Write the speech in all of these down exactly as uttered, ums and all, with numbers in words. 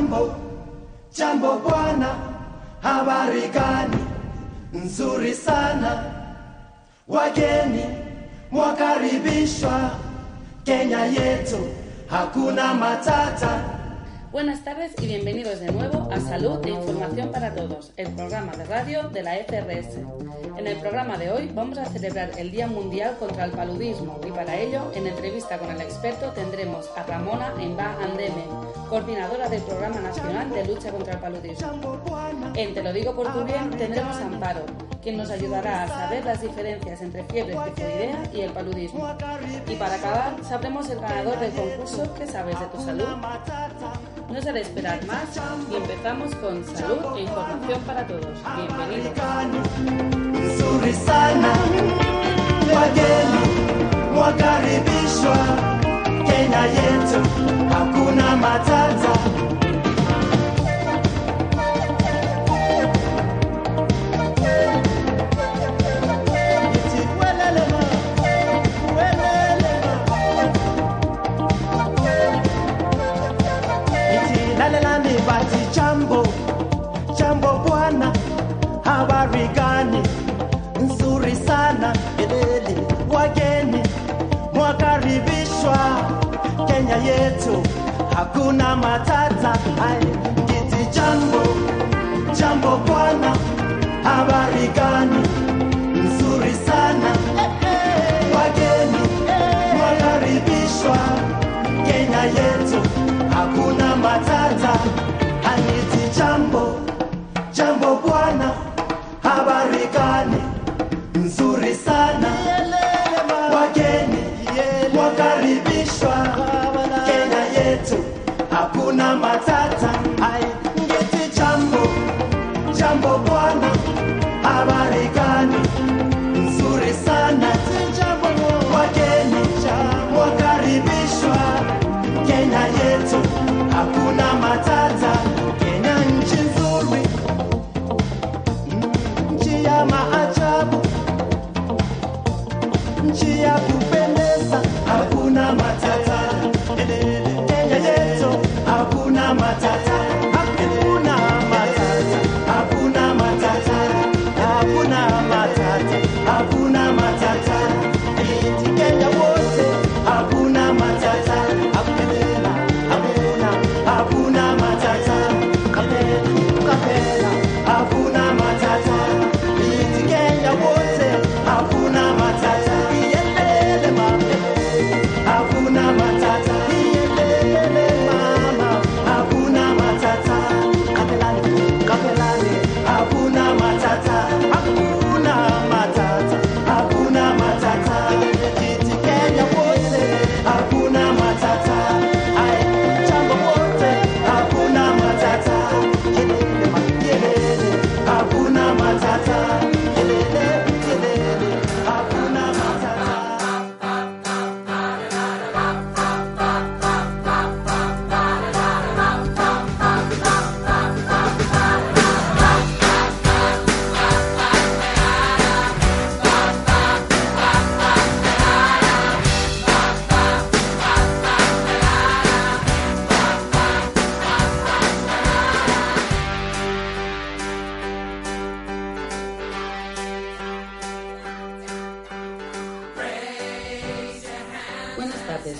jambo, jambo bwana, habari gani, nzuri sana. Wageni mwakaribishwa, Kenya yetu hakuna matata. Buenas tardes y bienvenidos de nuevo a Salud e Información para Todos, el programa de radio de la F R S. En el programa de hoy vamos a celebrar el Día Mundial contra el Paludismo y para ello, en entrevista con el experto, tendremos a Ramona Emba Andeme, coordinadora del Programa Nacional de Lucha contra el Paludismo. En Te lo digo por tu bien tendremos a Amparo, quien nos ayudará a saber las diferencias entre fiebre tifoidea y el paludismo. Y para acabar, sabremos el ganador del concurso ¿Qué sabes de tu salud? No se debe esperar más y empezamos con Salud e Información para Todos. Bienvenidos. Yetu hakuna matata, ai kiti jambo jambo bwana, habari gani, nzuri sana. Wageni mwakaribishwa, Kenya yetu hakuna matata. Ai kiti jambo jambo bwana, habari gani, nzuri sana. Wageni mwakaribishwa, hakuna matata. Ai ngeti jambo jambo bwana, habari gani, nzuri sana. Wageni mwakaribishwa, Kenya yetu hakuna matata. Kenya nchi nzuri, nchi ya maajabu, nchi ya kupendeza, hakuna matata.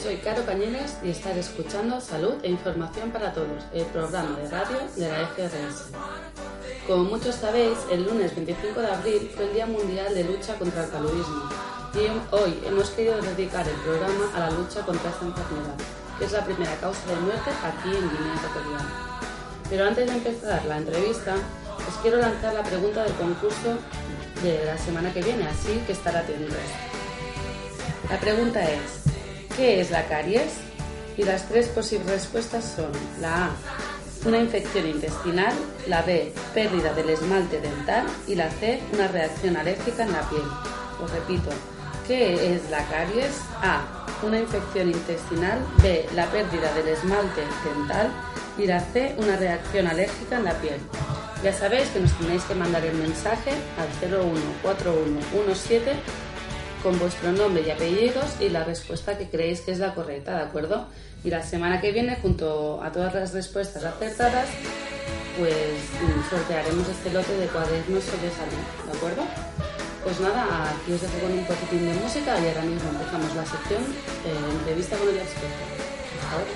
Soy Caro Cañeles y estás escuchando Salud e Información para Todos, el programa de radio de la F R S. Como muchos sabéis, el lunes veinticinco de abril fue el Día Mundial de Lucha contra el Paludismo y hoy hemos querido dedicar el programa a la lucha contra esta enfermedad, que es la primera causa de muerte aquí en Guinea Ecuatorial. Pero antes de empezar la entrevista, os quiero lanzar la pregunta del concurso de la semana que viene, así que estar atentos. La pregunta es: ¿qué es la caries? Y las tres posibles respuestas son la A, una infección intestinal, la B, pérdida del esmalte dental y la C, una reacción alérgica en la piel. Os repito, ¿qué es la caries? A, una infección intestinal, B, la pérdida del esmalte dental y la C, una reacción alérgica en la piel. Ya sabéis que nos tenéis que mandar el mensaje al cero uno cuatro uno uno siete con vuestro nombre y apellidos y la respuesta que creéis que es la correcta, ¿de acuerdo? Y la semana que viene, junto a todas las respuestas acertadas, pues sortearemos este lote de cuadernos sobre salud, ¿de acuerdo? Pues nada, aquí os dejo con un poquitín de música y ahora mismo empezamos la sección eh, entrevista con el experto. Ahora.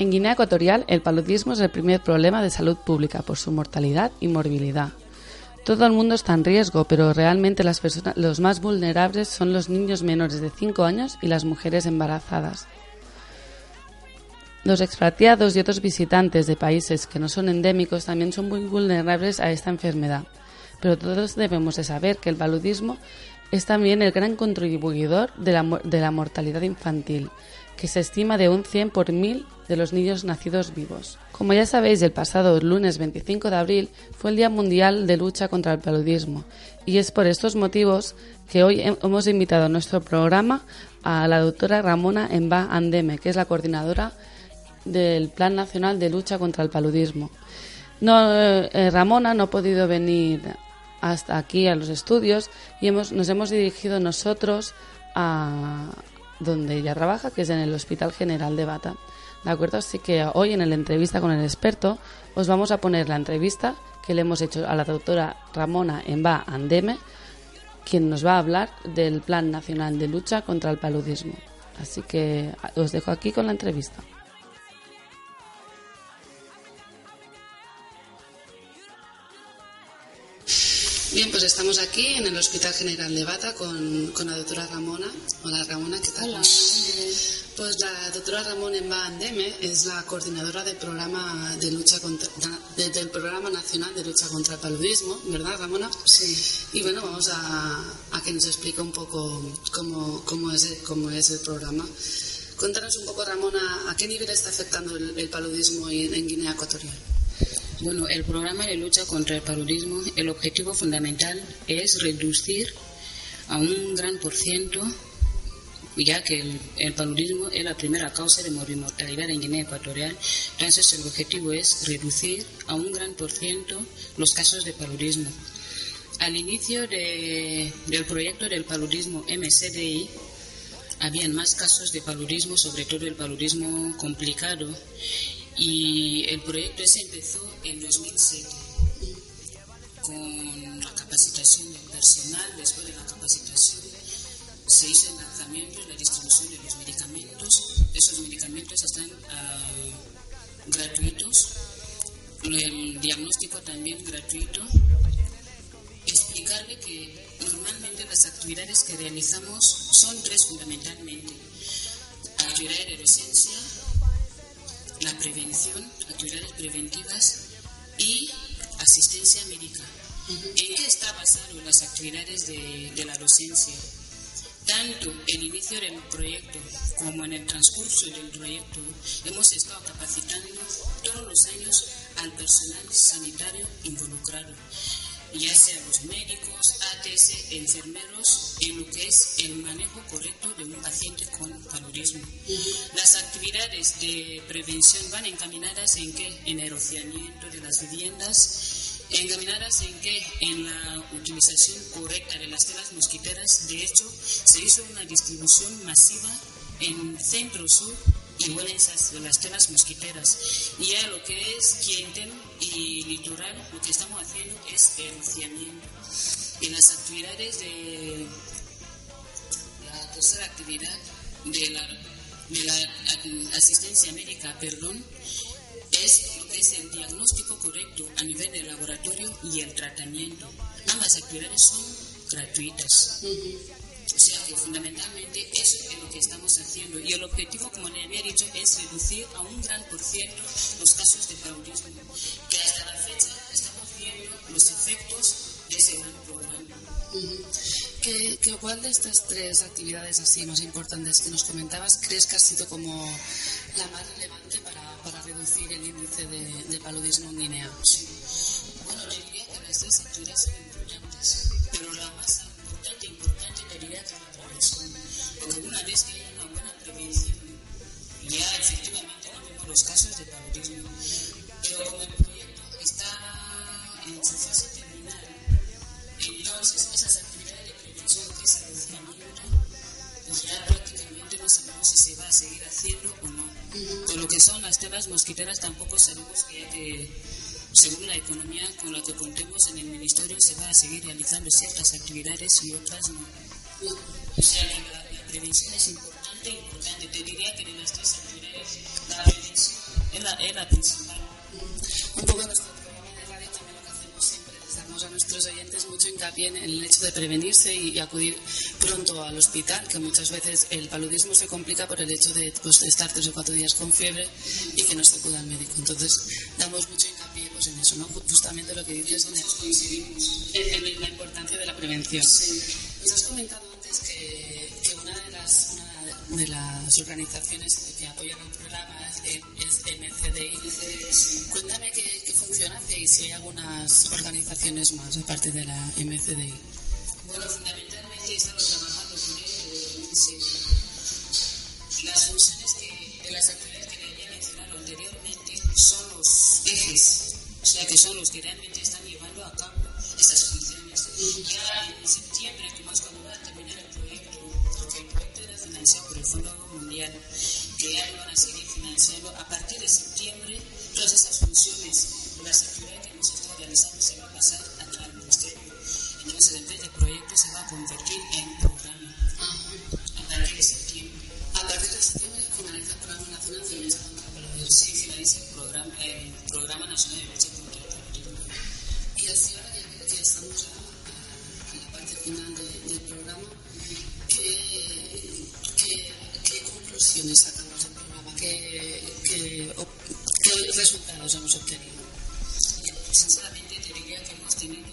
En Guinea Ecuatorial, el paludismo es el primer problema de salud pública por su mortalidad y morbilidad. Todo el mundo está en riesgo, pero realmente las personas, los más vulnerables son los niños menores de cinco años y las mujeres embarazadas. Los expatriados y otros visitantes de países que no son endémicos también son muy vulnerables a esta enfermedad. Pero todos debemos de saber que el paludismo es también el gran contribuidor de la, de la mortalidad infantil, que se estima de un cien por mil de los niños nacidos vivos. Como ya sabéis, el pasado lunes veinticinco de abril fue el Día Mundial de Lucha contra el Paludismo y es por estos motivos que hoy hemos invitado a nuestro programa a la doctora Ramona Emba Andeme, que es la coordinadora del Plan Nacional de Lucha contra el Paludismo. No, eh, Ramona no ha podido venir hasta aquí a los estudios y hemos, nos hemos dirigido nosotros a donde ella trabaja, que es en el Hospital General de Bata. ¿De acuerdo? Así que hoy en la entrevista con el experto os vamos a poner la entrevista que le hemos hecho a la doctora Ramona Emba Andeme, quien nos va a hablar del Plan Nacional de Lucha contra el Paludismo. Así que os dejo aquí con la entrevista. Bien, pues estamos aquí en el Hospital General de Bata con, con la doctora Ramona. Hola Ramona, ¿qué tal? Hola. Pues la doctora Ramona Emba Andeme es la coordinadora del programa de lucha contra, de, del programa nacional de lucha contra el paludismo, ¿verdad, Ramona? Sí. Y bueno, vamos a, a que nos explique un poco cómo, cómo es el, cómo es el programa. Cuéntanos un poco, Ramona, ¿a qué nivel está afectando el, el paludismo en, en Guinea Ecuatorial? Bueno, el programa de lucha contra el paludismo, el objetivo fundamental es reducir a un gran por ciento, ya que el, el paludismo es la primera causa de mortalidad en Guinea Ecuatorial. Entonces el objetivo es reducir a un gran por ciento los casos de paludismo. Al inicio de, del proyecto del paludismo M C D I, habían más casos de paludismo, sobre todo el paludismo complicado, y el proyecto ese empezó en dos mil siete con la capacitación del personal. Después de la capacitación se hizo el lanzamiento y la distribución de los medicamentos. Esos medicamentos están uh, gratuitos, el diagnóstico también gratuito. Explicarle que normalmente las actividades que realizamos son tres fundamentalmente: actividades de docencia, la prevención, actividades preventivas y asistencia médica. Uh-huh. ¿En qué está basado las actividades de, de la docencia? Tanto el inicio del proyecto como en el transcurso del proyecto hemos estado capacitando todos los años al personal sanitario involucrado, ya sea los médicos, A T S, enfermeros, en lo que es el manejo correcto de un paciente con paludismo. Uh-huh. Las actividades de prevención van encaminadas en qué, en el rociamiento de las viviendas, encaminadas en qué, en la utilización correcta de las telas mosquiteras. De hecho, se hizo una distribución masiva en Centro Sur y Huelensas de las telas mosquiteras, y ya lo que es Quienten y Litoral, lo que estamos haciendo es el rociamiento. En las actividades de la tercera actividad de la, de la asistencia médica, perdón, es lo que es el diagnóstico correcto a nivel de laboratorio y el tratamiento. Ambas actividades son gratuitas. Uh-huh. O sea que fundamentalmente eso es lo que estamos haciendo, y el objetivo, como le había dicho, es reducir a un gran por ciento los casos de paludismo, que hasta la fecha estamos viendo los efectos de ese gran problema. Uh-huh. ¿Qué, qué, ¿Cuál de estas tres actividades así más importantes que nos comentabas crees que ha sido como la más relevante para, para reducir el índice de, de paludismo en Guinea? Sí. Bueno, yo diría que las tres actividades son importantes, pero la más importante, importante diría que la prevención, porque una vez que hay una buena prevención, ya efectivamente no vemos los casos de paludismo. Pero como el proyecto está en su fase terminal, entonces esas actividades de prevención que se desarrollan ya prácticamente no sabemos si se va a seguir haciendo o no. Con lo que son las telas mosquiteras tampoco sabemos que ya que... Según la economía con la que contemos en el Ministerio, se va a seguir realizando ciertas actividades y otras no. O sea, la, la prevención es importante, importante. Te diría que de las tres actividades, la prevención es la, es la principal. Un poco nuestro programa de radio también lo que hacemos siempre. Les damos a nuestros oyentes mucho hincapié en el hecho de prevenirse y, y acudir pronto al hospital, que muchas veces el paludismo se complica por el hecho de, pues, de estar tres o cuatro días con fiebre y que no se acuda al médico. Entonces, damos mucho hincapié en eso, ¿no? Justamente lo que dices, coincidimos en la importancia de la prevención. Sí. Nos has comentado antes que, que una, de las, una de las organizaciones que apoyan el programa es M C D I. Cuéntame qué, qué función hace y si hay algunas organizaciones más aparte de la M C D I. Bueno, fundamentalmente estamos trabajando con el sí. Las funciones que, de las actividades que le había mencionado anteriormente son los ejes, o sea que son los que realmente están llevando a cabo esas funciones. Ya en septiembre, como es cuando va a terminar el proyecto, porque el proyecto era financiado por el Fondo Mundial, que ya van a seguir financiando a partir de septiembre, todas esas funciones, las actividades que hemos estado realizando se van a pasar al Ministerio. Entonces, en vez de proyecto, se va a convertir en programa. Ajá. A partir de septiembre. A partir de septiembre, finaliza el Programa Nacional de Lucha contra el Paludismo. Sí, finaliza el Programa, el programa Nacional de Lucha contra el Paludismo. Y así ahora ya, ya estamos en la parte final de, del programa. ¿Qué, qué, qué conclusiones sacamos del programa? ¿Qué, qué, o, qué resultados hemos obtenido? Pues sinceramente te diría que hemos tenido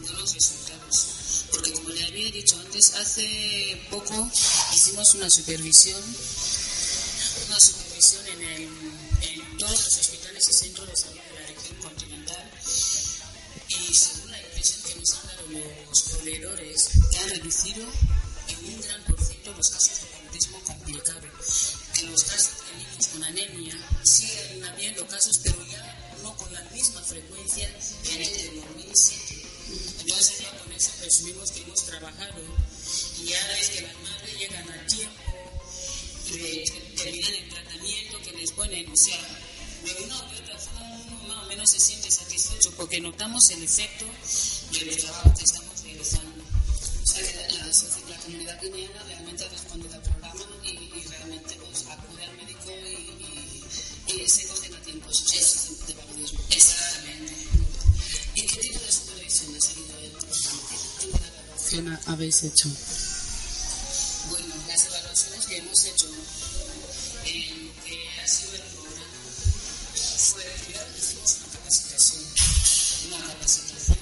buenos resultados, porque como le había dicho antes, hace poco hicimos una supervisión, una supervisión en, el, en todos los hospitales y centros de salud de la región continental, y según la impresión que nos han dado los proveedores, que han reducido en un gran por ciento los casos de paludismo complicado. En los casos de niños con anemia siguen habiendo casos, pero ya no con la misma frecuencia en el de dos mil siete. Entonces ya con eso presumimos que hemos trabajado, y ahora es que la madre llegan a tiempo, que terminan el tratamiento que les ponen, o sea, de una u otra forma uno más o menos se siente satisfecho porque notamos el efecto del trabajo que estamos realizando. O sea, que la, la, la comunidad guineana realmente ha respondido al programa y, y realmente pues, acude al médico y, y, y se cogen a tiempo sus casos de paludismo. Exactamente. ¿Y qué tipo de supervisión ha seguido el programa? ¿Qué tipo de evaluación habéis hecho? Bueno, las evaluaciones que hemos hecho en lo que ha sido el programa fue primero que hicimos una capacitación, una capacitación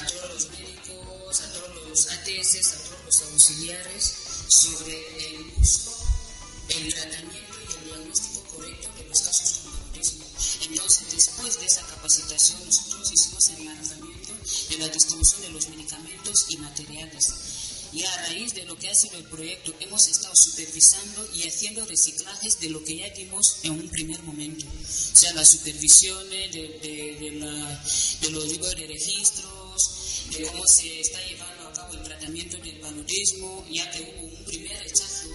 a todos los médicos, a todos los A T S, a todos los auxiliares sobre el uso, el tratamiento y el diagnóstico correcto de los casos con paludismo. Entonces, después de esa capacitación, nosotros hicimos el lanzamiento de la distribución de los medicamentos y materiales. Y a raíz de lo que ha sido el proyecto, hemos estado supervisando y haciendo reciclajes de lo que ya dimos en un primer momento. O sea, las supervisiones de, de, de, la, de los libros de registros, de cómo se está llevando a cabo el tratamiento del paludismo, ya que hubo un primer rechazo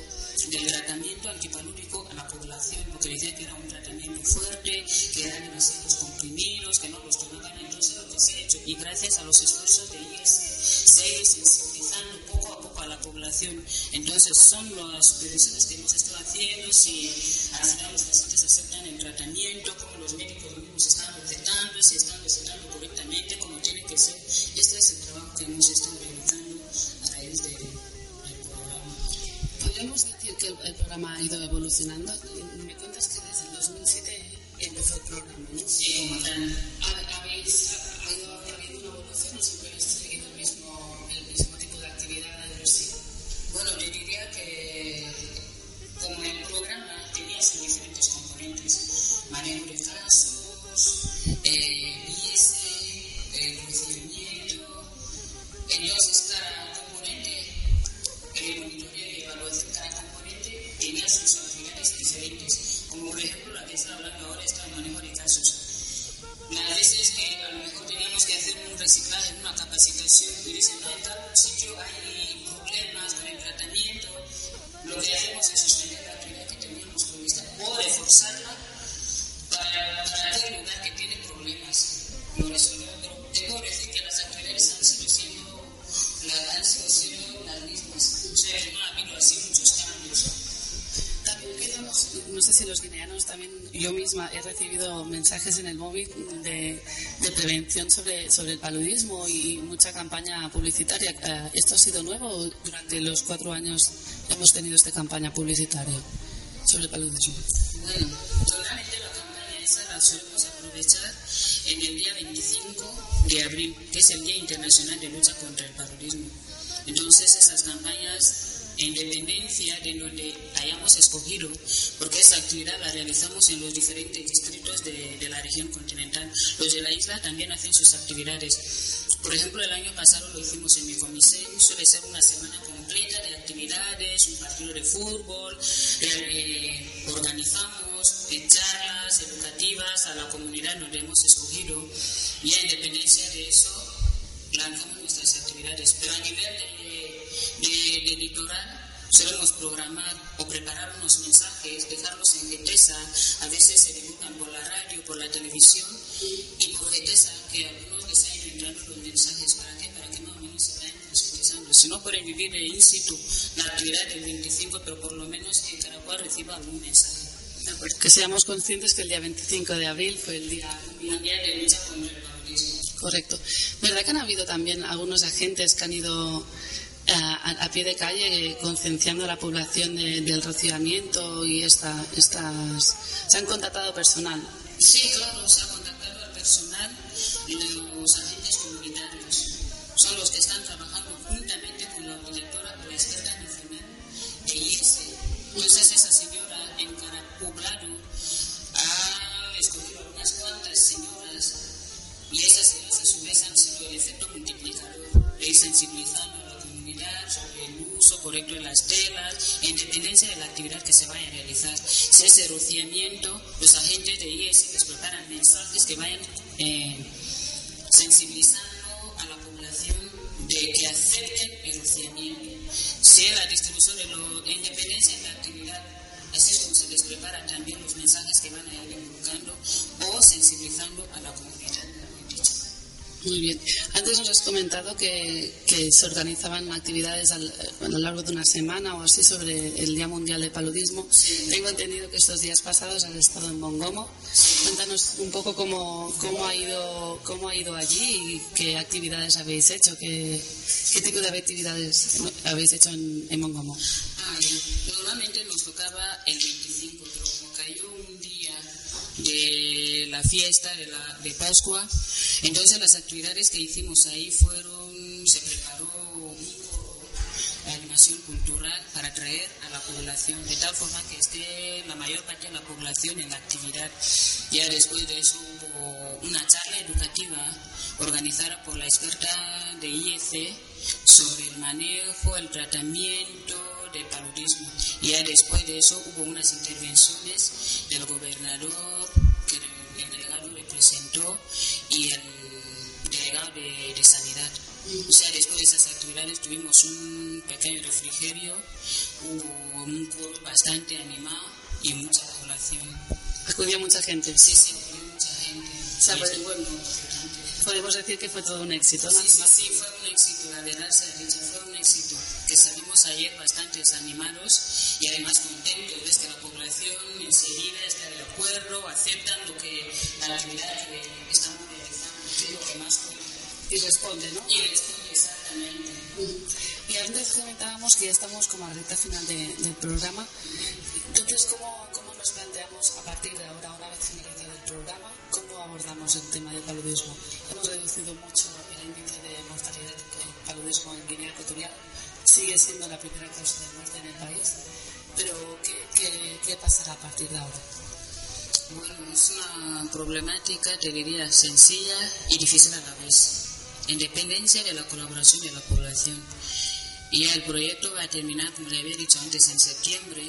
del tratamiento antipalúdico a la población, porque decía que era un tratamiento fuerte, que eran demasiados comprimidos, que no los tomaban. Entonces, lo que se ha hecho, y gracias a los esfuerzos de I E S, se ha ido sensibilizando poco a poco a la población. Entonces son las supervisiones que hemos estado haciendo, si al final los pacientes aceptan el tratamiento, como los médicos mismos están recetando, si están recetando correctamente, como tiene que ser. Este es el trabajo que hemos estado realizando a raíz del programa. ¿Podemos decir que el programa ha ido evolucionando? Me cuentas que desde el dos mil siete empezó el programa, ¿no? Sí, habéis habido una evolución, siempre habéis seguido el mismo, el mismo tipo de actividad. Sí. Bueno, yo diría que como el programa tenía sus diferentes componentes, manejo de casos, eh, I E S, eh, procedimiento, entonces cada componente, el monitoreo y evaluación, cada componente tenía sus actividades diferentes, como por ejemplo la que está hablando ahora está el manejo de casos. Las veces que a lo mejor teníamos que hacer un reciclaje, una capacitación, y dicen, no, en tal sitio hay problemas con el tratamiento, lo que hacemos es sostener la actividad que teníamos prevista o reforzarla para, para el lugar que tiene problemas. Por eso debo decir que las actividades han sido siendo, las, han sido siendo las mismas, o sea, que no ha habido así muchos cambios. No sé si los guineanos también, yo misma he recibido mensajes en el móvil de, de prevención sobre, sobre el paludismo y mucha campaña publicitaria. ¿Esto ha sido nuevo o durante los cuatro años hemos tenido esta campaña publicitaria sobre el paludismo? Bueno, totalmente la campaña esa la solemos aprovechar en el día veinticinco de abril, que es el Día Internacional de Lucha contra el Paludismo. Entonces esas campañas, en dependencia de donde hayamos escogido, porque esta actividad la realizamos en los diferentes distritos de, de la región continental. Los de la isla también hacen sus actividades. Por ejemplo, el año pasado lo hicimos en mi comisión, suele ser una semana completa de actividades, un partido de fútbol, eh, organizamos charlas educativas a la comunidad donde hemos escogido y en dependencia de eso lanzamos nuestras actividades, pero a nivel de De, de litoral solemos programar o preparar unos mensajes, dejarlos en Getesa, a veces se divulgan por la radio, por la televisión y por Getesa, que algunos les han ido entrando los mensajes, ¿para qué? Para que más o menos se vayan utilizando. Si no pueden vivir in situ la actividad del veinticinco, pero por lo menos que cada cual reciba algún mensaje. De acuerdo. Que seamos conscientes que el día veinticinco de abril fue el Día Mundial de Lucha contra el Paludismo. Correcto. ¿Verdad que han habido también algunos agentes que han ido A, a pie de calle, concienciando a la población de, del rociamiento y esta, estas... ¿Se han contratado personal? Sí, claro, se ha contratado al personal de los agentes comunitarios. Son los que están trabajando juntamente con la directora de la experta nacional de I E S. Entonces esa señora en cada poblado ha escogido unas cuantas señoras y esas señoras a su vez han sido el efecto multiplicador y sensibilizando sobre el uso correcto de las telas, en dependencia de la actividad que se vaya a realizar. Si es el rociamiento, los agentes de I E S les preparan mensajes que vayan eh, sensibilizando a la población de que acepten el rociamiento. sea la distribución de la independencia en la actividad, así es como se les prepara también los mensajes que van a ir involucrando o sensibilizando a la comunidad. Muy bien. Antes nos has comentado que, que se organizaban actividades al, a lo largo de una semana o así sobre el Día Mundial de Paludismo. Sí. Tengo entendido que estos días pasados has estado en Mongomo. Sí. Cuéntanos un poco cómo, cómo, ha ido, cómo ha ido allí y qué actividades habéis hecho, qué, qué tipo de actividades habéis hecho en, en Mongomo. Ah, bien. Normalmente nos tocaba el veinticinco, pero como cayó un día de la fiesta de, la, de Pascua, entonces las actividades que hicimos ahí fueron, se preparó una animación cultural para atraer a la población, de tal forma que esté la mayor parte de la población en la actividad. Ya después de eso hubo una charla educativa organizada por la experta de I E C sobre el manejo, el tratamiento de paludismo. Y ya después de eso hubo unas intervenciones del gobernador, que el delegado representó, y el delegado de, de sanidad. O sea, después de esas actividades tuvimos un pequeño refrigerio, hubo un coro bastante animado y mucha población. ¿Acudía mucha gente? Sí, sí, acudió mucha gente. O sea, pues, bueno, podemos decir que fue todo un éxito, ¿no? Sí, sí, sí, fue un éxito, la verdad se ha dicho, fue un éxito. Que salimos ayer bastante animados y además contentos de que la población enseguida está de acuerdo, aceptan lo que la actividad que estamos realizando, lo que más cuenta. Y responde, ¿no? Y responde, exactamente. Y antes comentábamos que ya estamos como a la recta final de, del programa. Entonces, ¿cómo, ¿cómo nos planteamos a partir de ahora, una vez finalizado el programa, cómo abordamos el tema del paludismo? Hemos reducido mucho el índice de mortalidad del paludismo en Guinea Ecuatorial. Sigue siendo la primera causa de muerte en el país, pero ¿qué, qué, qué pasará a partir de ahora? Bueno, es una problemática, te diría, sencilla y difícil a la vez, en dependencia de la colaboración de la población. Y el proyecto va a terminar, como le había dicho antes, en septiembre,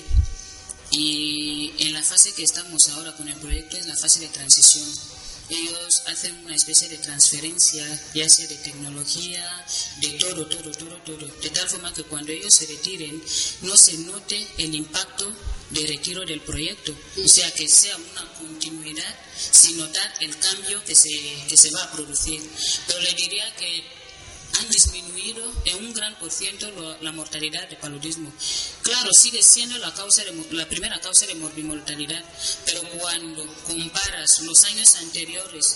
y en la fase que estamos ahora con el proyecto es la fase de transición. Ellos hacen una especie de transferencia, ya sea de tecnología, de todo, todo, todo, todo. De tal forma que cuando ellos se retiren, no se note el impacto de retiro del proyecto. O sea, que sea una continuidad sin notar el cambio que se, que se va a producir. Pero le diría que han disminuido en un gran por ciento lo, la mortalidad de paludismo. Claro, sigue siendo la, causa de, la primera causa de morbimortalidad, pero cuando comparas los años anteriores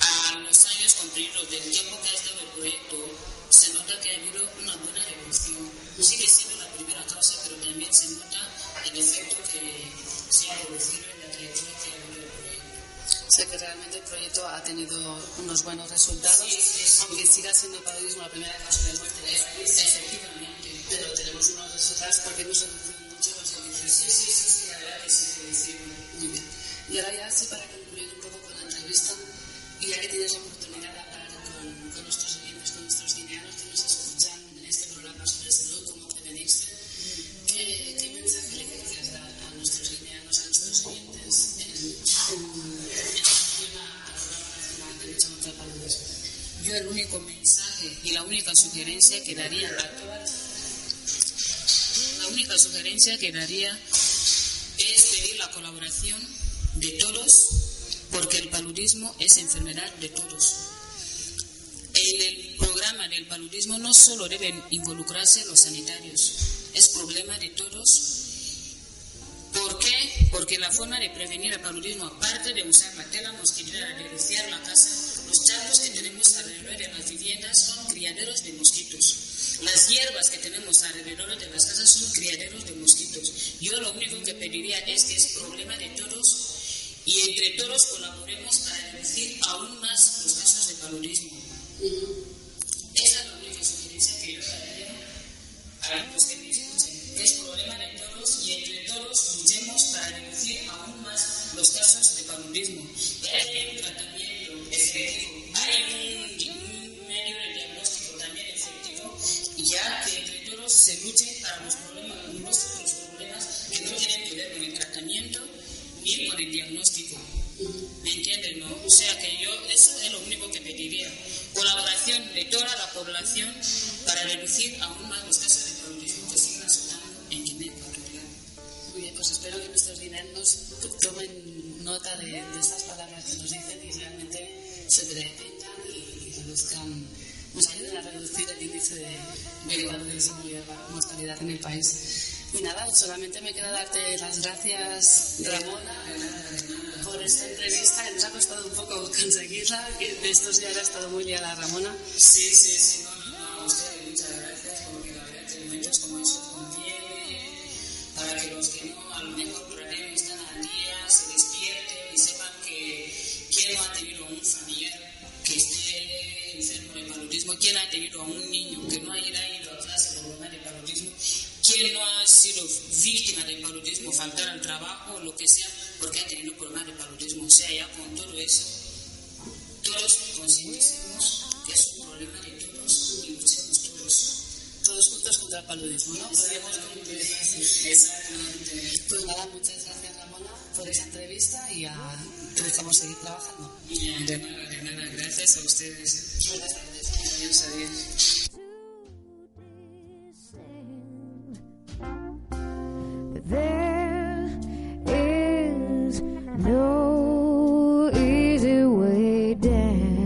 a los años comprendidos del tiempo que ha estado el proyecto, se nota que ha habido una buena reducción. Sigue siendo la primera causa, pero también se nota el efecto que se ha producido en la trayectoria que ha habido el proyecto. O sea que realmente el proyecto ha tenido unos buenos resultados, sí, sí, sí. Aunque siga siendo el paludismo la primera causa de muerte del país, efectivamente. Pero tenemos unos resultados porque nos han mucho los servicios. Sí, sí, sí, sí, la verdad que sí, sí, muy bien. Y ahora ya sí, para concluir un poco con la entrevista, y ya que tienes la oportunidad de hablar con, con nuestros oyentes, con nuestros guineanos que nos escuchan en este programa sobre salud, como preveniste, ¿qué, qué mensaje le quieres dar a nuestros guineanos, a nuestros oyentes en, en, en la Jornada Nacional de Lucha contra el Paludismo? Yo el único mensaje y la única sugerencia que daría a todas La única sugerencia que daría es pedir la colaboración de todos, porque el paludismo es enfermedad de todos. En el programa del paludismo no solo deben involucrarse los sanitarios, es problema de todos. ¿Por qué? Porque la forma de prevenir el paludismo, aparte de usar la tela mosquitera, de rociar la casa, los charcos que tenemos alrededor de las viviendas son criaderos de mosquitos. Las hierbas que tenemos alrededor de las casas son criaderos de mosquitos. Yo lo único que pediría es que es problema de todos y entre todos colaboremos para reducir aún más los casos de paludismo. Esa es la única sugerencia que yo daría a los que me escuchen. Es problema de todos y entre todos luchemos para reducir aún más los casos de paludismo. Hay un tratamiento efectivo, hay un medio de diagnóstico también efectivo, ya que entre todos se luche para los problemas, los problemas que no tienen que ver con el tratamiento ni con el diagnóstico. ¿Me entienden, no? O sea que yo, eso es lo único que pediría. Colaboración de toda la población para reducir aún más los casos de paludismo. pues espero que nuestros guineanos tomen nota de, de estas palabras que nos dicen y realmente se detengan y, y reduzcan, nos ayuden a reducir el índice de, de paludismo y de mortalidad en el país. Y nada, solamente me queda darte las gracias, Ramona, por esta entrevista, que nos ha costado un poco conseguirla, que de estos días ha estado muy liada Ramona. Sí, sí, sí, no, no, no, usted, muchas gracias, porque la verdad que momentos como esos conviene, para que los que no, a lo mejor por ahí no están al día, se despierten y sepan que quién no ha tenido un familiar que esté enfermo de paludismo, quién ha tenido a un niño que no haya ido a clase por problema de paludismo, quién no ha sido víctima de paludismo, faltar al trabajo o lo que sea, porque ha tenido problemas de paludismo. O sea, ya con todo eso, todos conscienticemos que es un problema de todos y luchemos todos. Todos juntos contra el paludismo, ¿no? Podríamos cumplir. Exactamente. Pues nada, muchas gracias Ramona por esa entrevista y a... buscamos seguir trabajando. De nada, de nada, gracias a ustedes. Buenas tardes, adiós. There is no easy way down.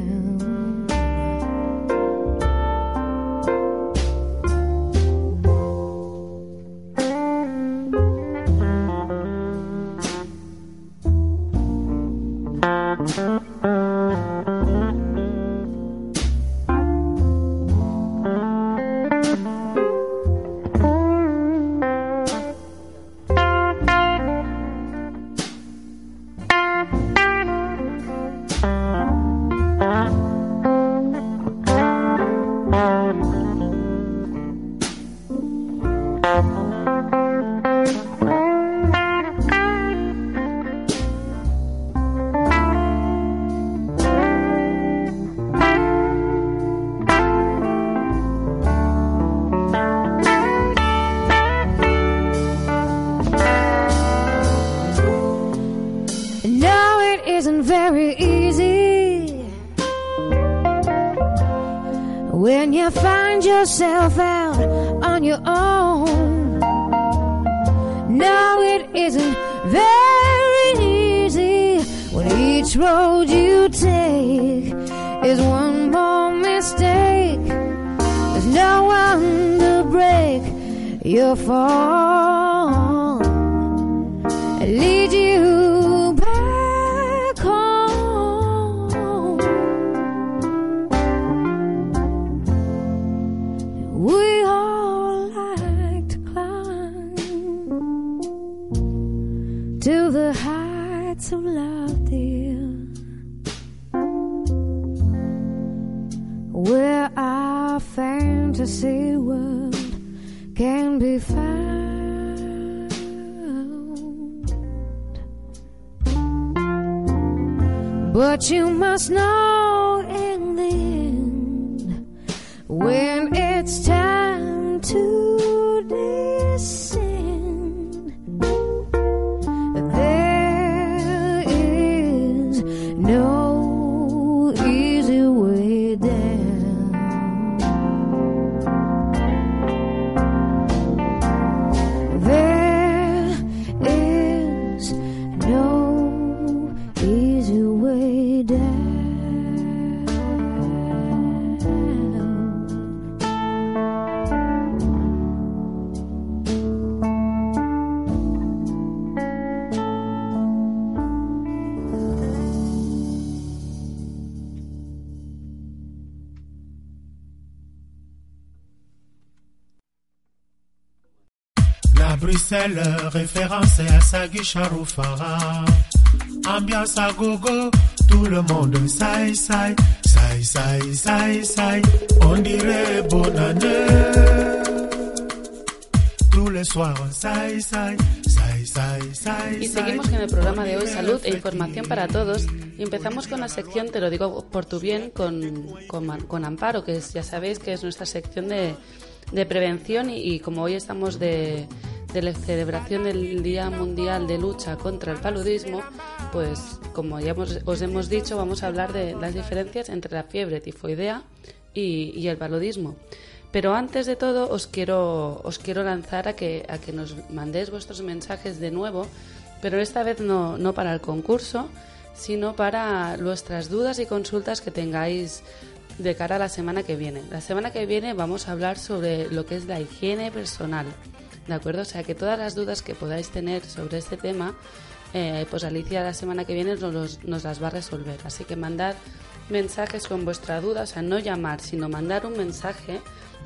Yourself out on your own. No, it isn't very easy when each road you take is one more mistake. There's no one to break your fall and lead you back home. We all like to climb to the heights of love, dear, where our fantasy world can be found. But you must know in the end, when it's time to descend, there is no easy way down. There is no easy way down. Bruxelles, référence à Sagi Charoufara. Ambiance à gogo, tout le monde saï saï, saï saï saï saï. On dirait bonne année. Tous les soirs, saï saï, saï saï saï. Y seguimos con el programa de hoy, Salud e Información para Todos. Y empezamos con la sección, te lo digo por tu bien, con, con, con Amparo, que es, ya sabéis que es nuestra sección de, de prevención y, y como hoy estamos de... de la celebración del Día Mundial de Lucha contra el Paludismo, pues como ya hemos, os hemos dicho, vamos a hablar de las diferencias entre la fiebre tifoidea y, y el paludismo. Pero antes de todo os quiero os quiero lanzar a que a que nos mandéis vuestros mensajes de nuevo, pero esta vez no, no para el concurso, sino para vuestras dudas y consultas que tengáis de cara a la semana que viene. La semana que viene vamos a hablar sobre lo que es la higiene personal, ¿de acuerdo? O sea, que todas las dudas que podáis tener sobre este tema, eh, pues Alicia la semana que viene nos, nos las va a resolver. Así que mandad mensajes con vuestra duda, o sea, no llamar, sino mandar un mensaje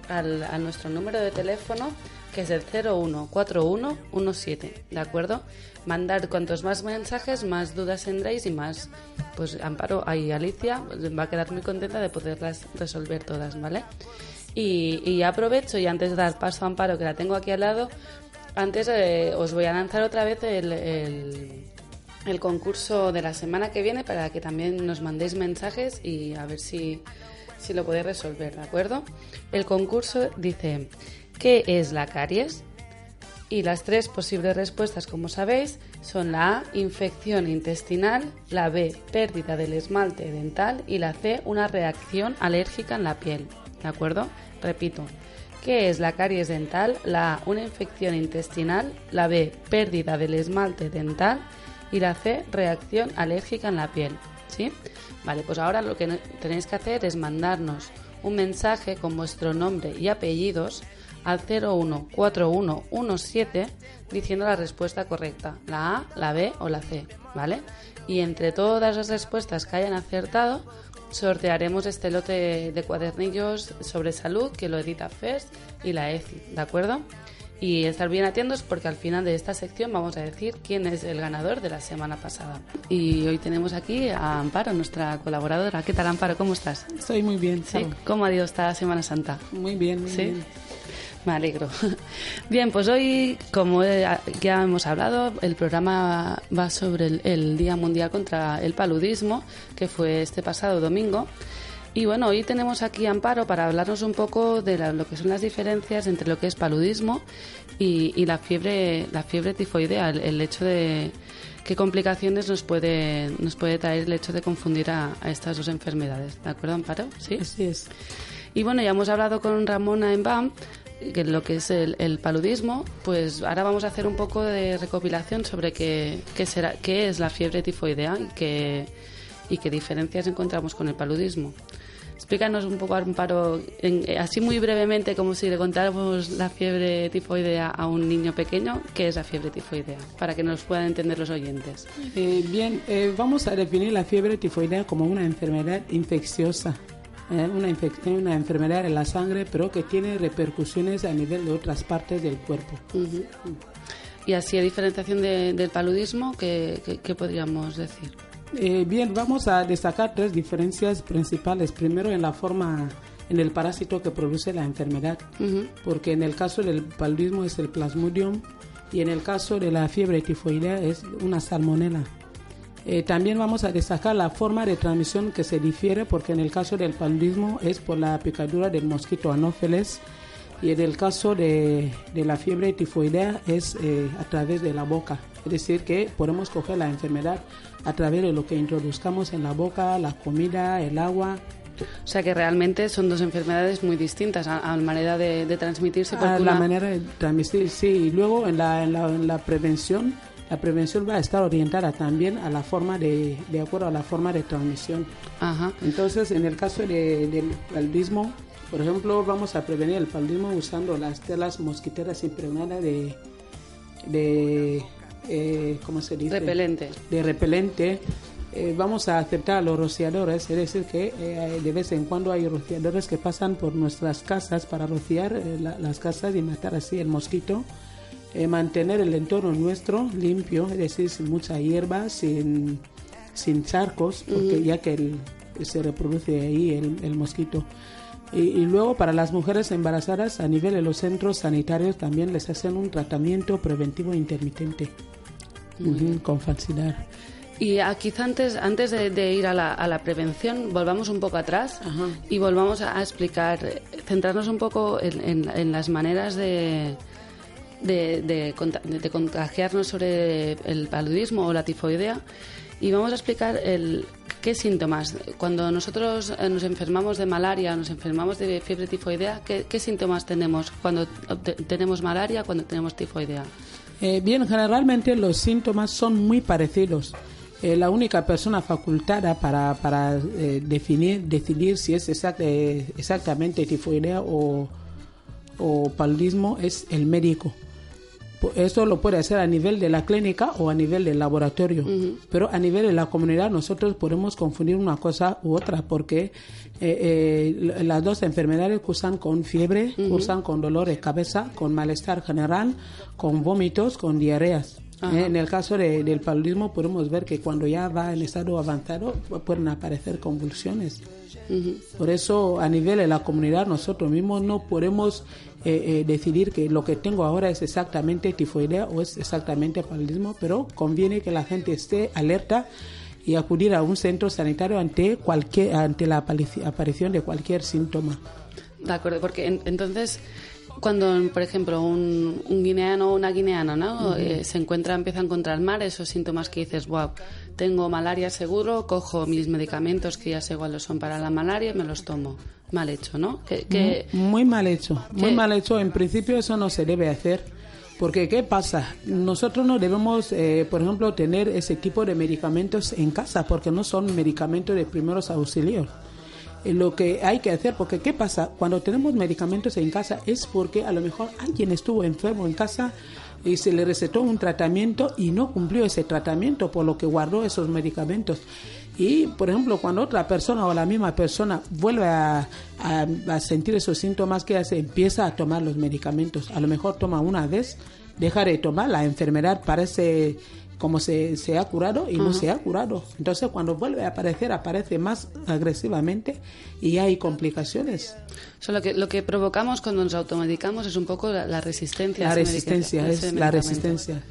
Al, a nuestro número de teléfono, que es el cero uno cuatro uno uno siete, ¿de acuerdo? Mandar cuantos más mensajes, más dudas tendréis y más, pues Amparo, ahí Alicia va a quedar muy contenta de poderlas resolver todas, ¿vale? Y, y aprovecho, y antes de dar paso a Amparo, que la tengo aquí al lado, antes eh, os voy a lanzar otra vez el, el, el concurso de la semana que viene para que también nos mandéis mensajes y a ver si... si lo podéis resolver, ¿de acuerdo? El concurso dice, ¿qué es la caries? Y las tres posibles respuestas, como sabéis, son la A, infección intestinal, la B, pérdida del esmalte dental y la C, una reacción alérgica en la piel, ¿de acuerdo? Repito, ¿qué es la caries dental? La A, una infección intestinal, la B, pérdida del esmalte dental y la C, reacción alérgica en la piel, ¿sí? Vale, pues ahora lo que tenéis que hacer es mandarnos un mensaje con vuestro nombre y apellidos al cero uno cuatro uno uno siete diciendo la respuesta correcta, la A, la B o la C, ¿vale? Y entre todas las respuestas que hayan acertado, sortearemos este lote de cuadernillos sobre salud que lo edita F R S y la A E C I D, ¿de acuerdo? Y estar bien atentos porque al final de esta sección vamos a decir quién es el ganador de la semana pasada. Y hoy tenemos aquí a Amparo, nuestra colaboradora. ¿Qué tal, Amparo? ¿Cómo estás? Estoy muy bien, ¿sí? Claro. ¿Cómo ha ido esta Semana Santa? Muy bien, muy ¿sí? bien. Me alegro. Bien, pues hoy, como ya hemos hablado, el programa va sobre el, el Día Mundial contra el Paludismo, que fue este pasado domingo. Y bueno, hoy tenemos aquí a Amparo para hablarnos un poco de la, lo que son las diferencias entre lo que es paludismo y, y la fiebre la fiebre tifoidea, el, el hecho de qué complicaciones nos puede nos puede traer el hecho de confundir a, a estas dos enfermedades. ¿De acuerdo, Amparo? Sí. Así es. Y bueno, ya hemos hablado con Ramona Emba, que lo que es el, el paludismo, pues ahora vamos a hacer un poco de recopilación sobre qué, qué será qué es la fiebre tifoidea y qué y qué diferencias encontramos con el paludismo. Explícanos un poco, Amparo, en, así muy brevemente, como si le contáramos la fiebre tifoidea a un niño pequeño, ¿qué es la fiebre tifoidea? Para que nos puedan entender los oyentes. Eh, bien, eh, vamos a definir la fiebre tifoidea como una enfermedad infecciosa, eh, una, infec- una enfermedad en la sangre, pero que tiene repercusiones a nivel de otras partes del cuerpo. Uh-huh. Y así, a diferenciación de, del paludismo, ¿qué, qué, qué podríamos decir? Eh, bien, vamos a destacar tres diferencias principales. Primero, en la forma, en el parásito que produce la enfermedad, uh-huh. porque en el caso del paludismo es el Plasmodium y en el caso de la fiebre tifoidea es una salmonela. Eh, también vamos a destacar la forma de transmisión que se difiere, porque en el caso del paludismo es por la picadura del mosquito anófeles y en el caso de, de la fiebre tifoidea es eh, a través de la boca. Es decir, que podemos coger la enfermedad a través de lo que introduzcamos en la boca, la comida, el agua. O sea que realmente son dos enfermedades muy distintas a, a la manera de, de transmitirse. Por a la manera de transmitir, sí. Y luego en la, en la, en la prevención, la prevención va a estar orientada también a la forma de, de acuerdo a la forma de transmisión. Ajá. Entonces, en el caso de, del paludismo, por ejemplo, vamos a prevenir el paludismo usando las telas mosquiteras impregnadas de... de Eh, ¿cómo se dice? Repelente. De repelente. Eh, vamos a aceptar a los rociadores, es decir, que eh, de vez en cuando hay rociadores que pasan por nuestras casas para rociar eh, la, las casas y matar así el mosquito. Eh, mantener el entorno nuestro limpio, es decir, sin mucha hierba, sin, sin charcos, porque uh-huh. ya que el, se reproduce ahí el, el mosquito. Y, y luego para las mujeres embarazadas a nivel de los centros sanitarios también les hacen un tratamiento preventivo intermitente uh-huh, con falsidad. Y ah, quizá antes, antes de, de ir a la, a la prevención volvamos un poco atrás. Ajá. Y volvamos a explicar, centrarnos un poco en, en, en las maneras de, de, de, de, de contagiarnos sobre el paludismo o la tifoidea y vamos a explicar el ¿Qué síntomas? Cuando nosotros nos enfermamos de malaria, nos enfermamos de fiebre tifoidea, ¿qué, qué síntomas tenemos cuando te- tenemos malaria, cuando tenemos tifoidea? Eh, bien, generalmente los síntomas son muy parecidos. Eh, la única persona facultada para, para eh, definir, decidir si es exact, eh, exactamente tifoidea o, o paludismo es el médico. Esto lo puede hacer a nivel de la clínica o a nivel del laboratorio, uh-huh. pero a nivel de la comunidad nosotros podemos confundir una cosa u otra, porque eh, eh, las dos enfermedades cursan con fiebre, uh-huh. cursan con dolor de cabeza, con malestar general, con vómitos, con diarreas. Uh-huh. Eh, en el caso de, del paludismo podemos ver que cuando ya va en estado avanzado pueden aparecer convulsiones. Uh-huh. Por eso a nivel de la comunidad nosotros mismos no podemos eh, eh, decidir que lo que tengo ahora es exactamente tifoidea o es exactamente paludismo, pero conviene que la gente esté alerta y acudir a un centro sanitario ante cualquier ante la aparición de cualquier síntoma. De acuerdo, porque en, entonces cuando, por ejemplo, un, un guineano o una guineana, ¿no? Uh-huh. eh, se encuentra, empieza a encontrar mal esos síntomas que dices, wow, tengo malaria seguro, cojo mis medicamentos que ya sé cuáles son para la malaria y me los tomo. Mal hecho, ¿no? Que, que... Muy mal hecho, que... muy mal hecho. En principio eso no se debe hacer, porque ¿qué pasa? Nosotros no debemos, eh, por ejemplo, tener ese tipo de medicamentos en casa, porque no son medicamentos de primeros auxilios. Lo que hay que hacer, porque ¿qué pasa? Cuando tenemos medicamentos en casa es porque a lo mejor alguien estuvo enfermo en casa y se le recetó un tratamiento y no cumplió ese tratamiento, por lo que guardó esos medicamentos. Y, por ejemplo, cuando otra persona o la misma persona vuelve a, a, a sentir esos síntomas, ¿qué hace? Empieza a tomar los medicamentos. A lo mejor toma una vez, deja de tomar, la enfermedad parece... como se, se ha curado y uh-huh. no se ha curado. Entonces, cuando vuelve a aparecer, aparece más agresivamente y hay complicaciones. O sea, lo que, lo que provocamos cuando nos automedicamos es un poco la, la resistencia. La resistencia, es la resistencia.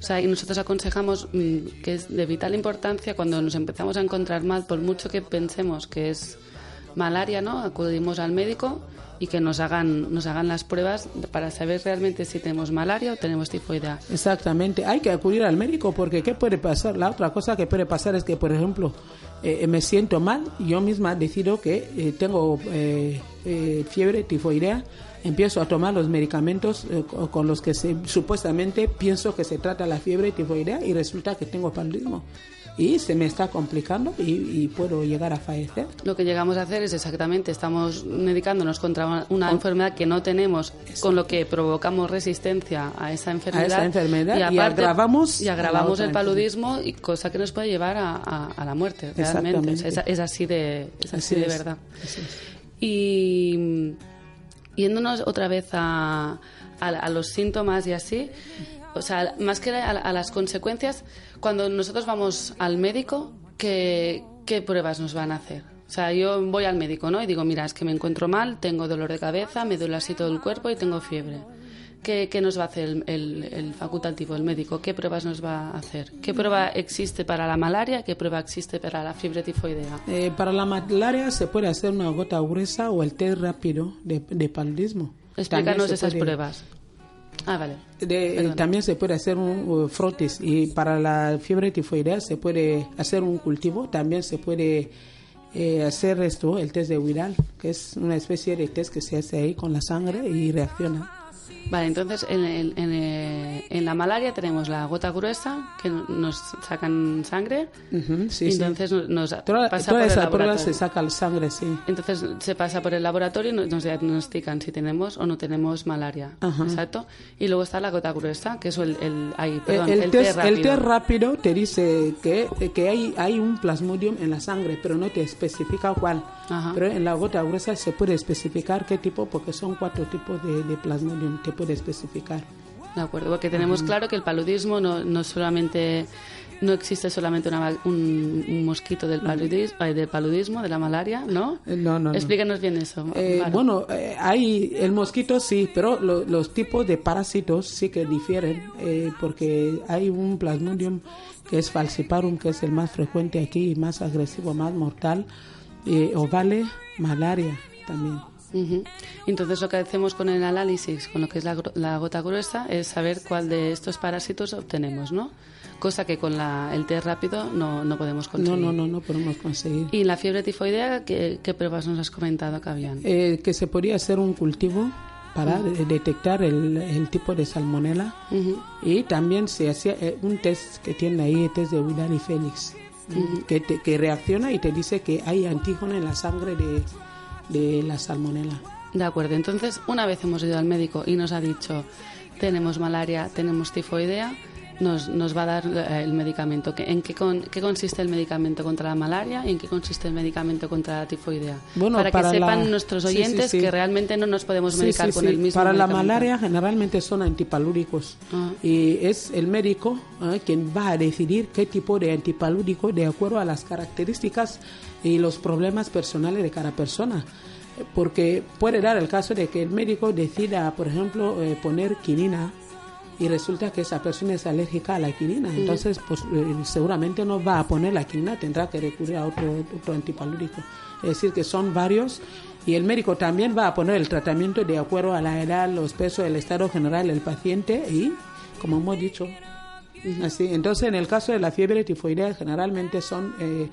O sea, y nosotros aconsejamos mmm, que es de vital importancia cuando nos empezamos a encontrar mal, por mucho que pensemos que es malaria, ¿no? Acudimos al médico y que nos hagan nos hagan las pruebas para saber realmente si tenemos malaria o tenemos tifoidea. Exactamente, hay que acudir al médico, porque ¿qué puede pasar? La otra cosa que puede pasar es que, por ejemplo, eh, me siento mal, yo misma decido que eh, tengo eh, eh, fiebre tifoidea, empiezo a tomar los medicamentos eh, con los que se, supuestamente pienso que se trata la fiebre tifoidea, y resulta que tengo paludismo. Y se me está complicando y, y puedo llegar a fallecer. Lo que llegamos a hacer es exactamente, estamos medicándonos contra una, una con, enfermedad que no tenemos, con lo que provocamos resistencia a esa enfermedad, a esa enfermedad y, aparte, y agravamos, y agravamos el paludismo, y cosa que nos puede llevar a, a, a la muerte, realmente. O sea, es, es así de, es así así de es, verdad. Así es. Y yéndonos otra vez a, a, a los síntomas y así... O sea, más que a, a las consecuencias, cuando nosotros vamos al médico, ¿qué, qué pruebas nos van a hacer? O sea, yo voy al médico, ¿no? Y digo, mira, es que me encuentro mal, tengo dolor de cabeza, me duele así todo el cuerpo y tengo fiebre. ¿Qué, qué nos va a hacer el, el, el facultativo, el médico? ¿Qué pruebas nos va a hacer? ¿Qué prueba existe para la malaria? ¿Qué prueba existe para la fiebre tifoidea? Eh, para la malaria se puede hacer una gota gruesa o el test rápido de, de paludismo. Explícanos esas puede... pruebas. Ah, vale. De, también se puede hacer un uh, frotis, y para la fiebre tifoidea se puede hacer un cultivo, también se puede eh, hacer esto, el test de Widal, que es una especie de test que se hace ahí con la sangre y reacciona. Vale, entonces en, en, en, en la malaria tenemos la gota gruesa, que nos sacan sangre, uh-huh, sí, y entonces sí. nos toda, pasa toda por esa el laboratorio. Se saca la sangre, sí. Entonces se pasa por el laboratorio y nos diagnostican si tenemos o no tenemos malaria, uh-huh. exacto. Y luego está la gota gruesa, que es el el, ahí, perdón, el, el, el test rápido. El test rápido te dice que, que hay, hay un plasmodium en la sangre, pero no te especifica cuál. Uh-huh. Pero en la gota gruesa se puede especificar qué tipo, porque son cuatro tipos de, de plasmodium. Te puede especificar. De acuerdo, porque tenemos uh-huh. claro que el paludismo no, no solamente no existe solamente una, un, un mosquito del paludismo, uh-huh. del paludismo, de la malaria, ¿no? No, no. Explícanos no. bien eso. Eh, vale. Bueno, eh, hay el mosquito sí, pero lo, los tipos de parásitos sí que difieren, eh, porque hay un Plasmodium que es falciparum, que es el más frecuente aquí, más agresivo, más mortal, eh, o vale malaria también. Uh-huh. Entonces lo que hacemos con el análisis, con lo que es la, la gota gruesa, es saber cuál de estos parásitos obtenemos, ¿no? cosa que con la, el test rápido no, no podemos conseguir. No, no, no, no podemos conseguir. ¿Y la fiebre tifoidea, qué, qué pruebas nos has comentado que habían? Eh, que se podía hacer un cultivo para uh-huh. detectar el, el tipo de salmonela uh-huh. y también se hacía un test que tiene ahí, el test de Huilar y Félix, uh-huh. que, te, que reacciona y te dice que hay antígeno en la sangre de, de la salmonela. De acuerdo, entonces una vez hemos ido al médico y nos ha dicho tenemos malaria, tenemos tifoidea, nos, nos va a dar eh, el medicamento. ¿En qué, con, qué consiste el medicamento contra la malaria y en qué consiste el medicamento contra la tifoidea? Bueno, para, para que la... sepan nuestros oyentes sí, sí, sí. que realmente no nos podemos medicar sí, sí, con sí. el mismo para medicamento. Para la malaria generalmente son antipalúdicos ah. y es el médico eh, quien va a decidir qué tipo de antipalúdico de acuerdo a las características y los problemas personales de cada persona. Porque puede dar el caso de que el médico decida, por ejemplo, eh, poner quinina y resulta que esa persona es alérgica a la quinina. Entonces, pues eh, seguramente no va a poner la quinina, tendrá que recurrir a otro, otro antipalúdico. Es decir, que son varios y el médico también va a poner el tratamiento de acuerdo a la edad, los pesos, el estado general del paciente y, como hemos dicho, uh-huh. así. Entonces, en el caso de la fiebre tifoidea, generalmente son eh,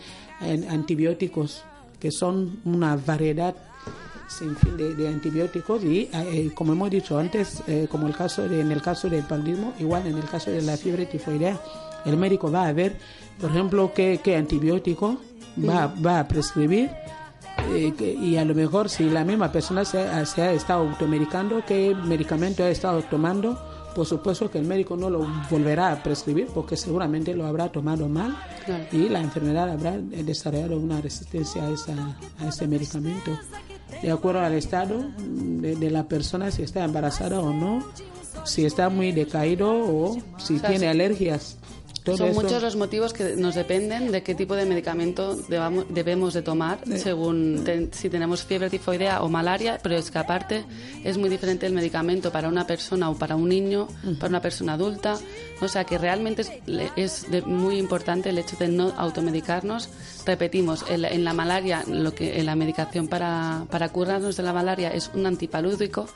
antibióticos, que son una variedad sin fin de, de antibióticos y eh, como hemos dicho antes, eh, como el caso de, en el caso del paludismo, igual en el caso de la fiebre tifoidea, el médico va a ver, por ejemplo, qué, qué antibiótico va, va a prescribir eh, que, y a lo mejor si la misma persona se, se ha estado automedicando, qué medicamento ha estado tomando, por supuesto que el médico no lo volverá a prescribir porque seguramente lo habrá tomado mal claro. y la enfermedad habrá desarrollado una resistencia a, esa, a ese medicamento. De acuerdo al estado de, de la persona, si está embarazada o no, si está muy decaído o si o sea, tiene sí. alergias. Todo Son eso. Muchos los motivos que nos dependen de qué tipo de medicamento debamos, debemos de tomar sí. según ten, si tenemos fiebre tifoidea o malaria, pero es que aparte es muy diferente el medicamento para una persona o para un niño, uh-huh. para una persona adulta. O sea que realmente es, es de, muy importante el hecho de no automedicarnos. Repetimos, en, en la malaria, lo que en la medicación para, para curarnos de la malaria es un antipalúdico.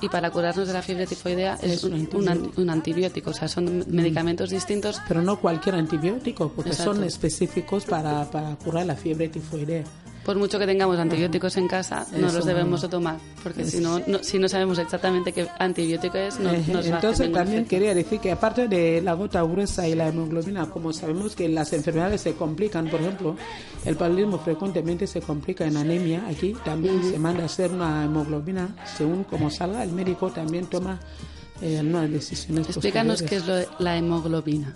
Y para curarnos de la fiebre tifoidea es, es un, antibiótico. Un, un antibiótico, o sea, son medicamentos distintos. Pero no cualquier antibiótico, porque Exacto. son específicos para, para curar la fiebre tifoidea. Por mucho que tengamos antibióticos en casa, no Eso los debemos no. tomar, porque si no, no, si no sabemos exactamente qué antibiótico es, no nos va a Entonces también efecto. Quería decir que aparte de la gota gruesa y la hemoglobina, como sabemos que las enfermedades se complican, por ejemplo, el paludismo frecuentemente se complica en anemia, aquí también uh-huh. se manda a hacer una hemoglobina, según como salga, el médico también toma Eh, no, decisiones Explícanos qué es lo de la hemoglobina.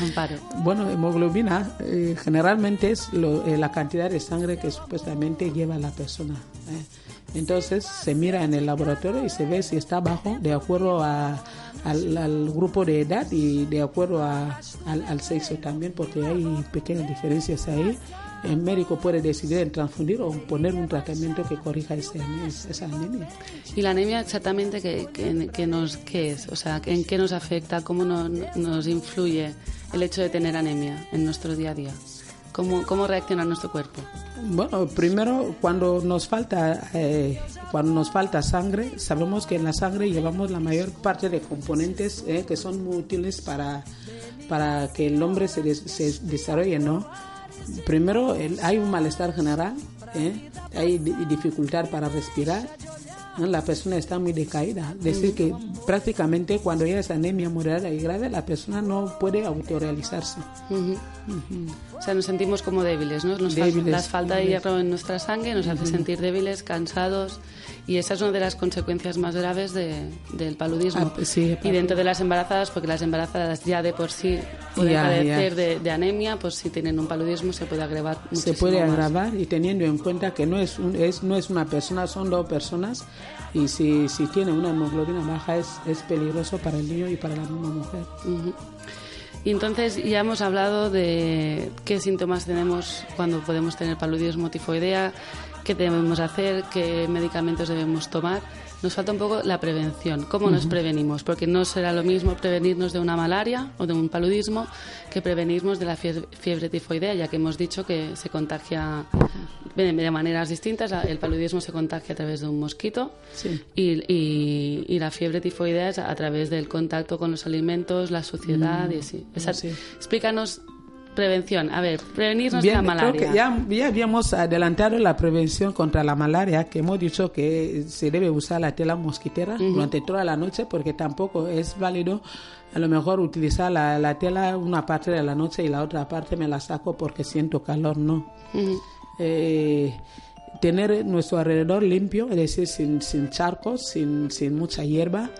Amparo. Bueno, hemoglobina eh, generalmente es lo, eh, la cantidad de sangre que supuestamente lleva la persona. Eh. Entonces se mira en el laboratorio y se ve si está bajo de acuerdo a, al, al grupo de edad y de acuerdo a, al, al sexo también, porque hay pequeñas diferencias ahí. El médico puede decidir transfundir o poner un tratamiento que corrija ese, esa anemia. ¿Y la anemia exactamente qué, qué, qué, nos, qué es? O sea, ¿en qué nos afecta? ¿Cómo no, nos influye el hecho de tener anemia en nuestro día a día? ¿Cómo, cómo reacciona nuestro cuerpo? Bueno, primero, cuando nos falta eh, cuando nos falta sangre, sabemos que en la sangre llevamos la mayor parte de componentes eh, que son muy útiles para, para que el hombre se, des, se desarrolle, ¿no? Primero, el, hay un malestar general, ¿eh? Hay d- dificultad para respirar, ¿eh? La persona está muy decaída. Es decir, que prácticamente cuando ya es anemia moderada y grave, la persona no puede autorrealizarse. Uh-huh. Uh-huh. O sea, nos sentimos como débiles, ¿no? Nos débiles, fal- la falta débiles. de hierro en nuestra sangre nos uh-huh. hace sentir débiles, cansados. Y esa es una de las consecuencias más graves de, del paludismo. Ah, sí, y dentro de las embarazadas, porque las embarazadas ya de por sí pueden ya, padecer ya. De, de anemia, pues si tienen un paludismo se puede agravar muchísimo. Se puede agravar más. Y teniendo en cuenta que no es, un, es, no es una persona, son dos personas. Y si, si tiene una hemoglobina baja es, es peligroso para el niño y para la misma mujer. Uh-huh. Y entonces ya hemos hablado de qué síntomas tenemos cuando podemos tener paludismo, tifoidea, qué debemos hacer, qué medicamentos debemos tomar. Nos falta un poco la prevención, cómo nos prevenimos, porque no será lo mismo prevenirnos de una malaria o de un paludismo que prevenirnos de la fiebre tifoidea, ya que hemos dicho que se contagia de maneras distintas. El paludismo se contagia a través de un mosquito, sí, y, y, y la fiebre tifoidea es a través del contacto con los alimentos, la suciedad, mm, y así. Esa, sí. Explícanos. Prevención, a ver, prevenirnos bien, de la malaria. Creo que ya, ya habíamos adelantado la prevención contra la malaria, que hemos dicho que se debe usar la tela mosquitera, uh-huh, durante toda la noche, porque tampoco es válido a lo mejor utilizar la, la tela una parte de la noche y la otra parte me la saco porque siento calor, no. Uh-huh. Eh, tener nuestro alrededor limpio, es decir, sin, sin charcos, sin, sin mucha hierba.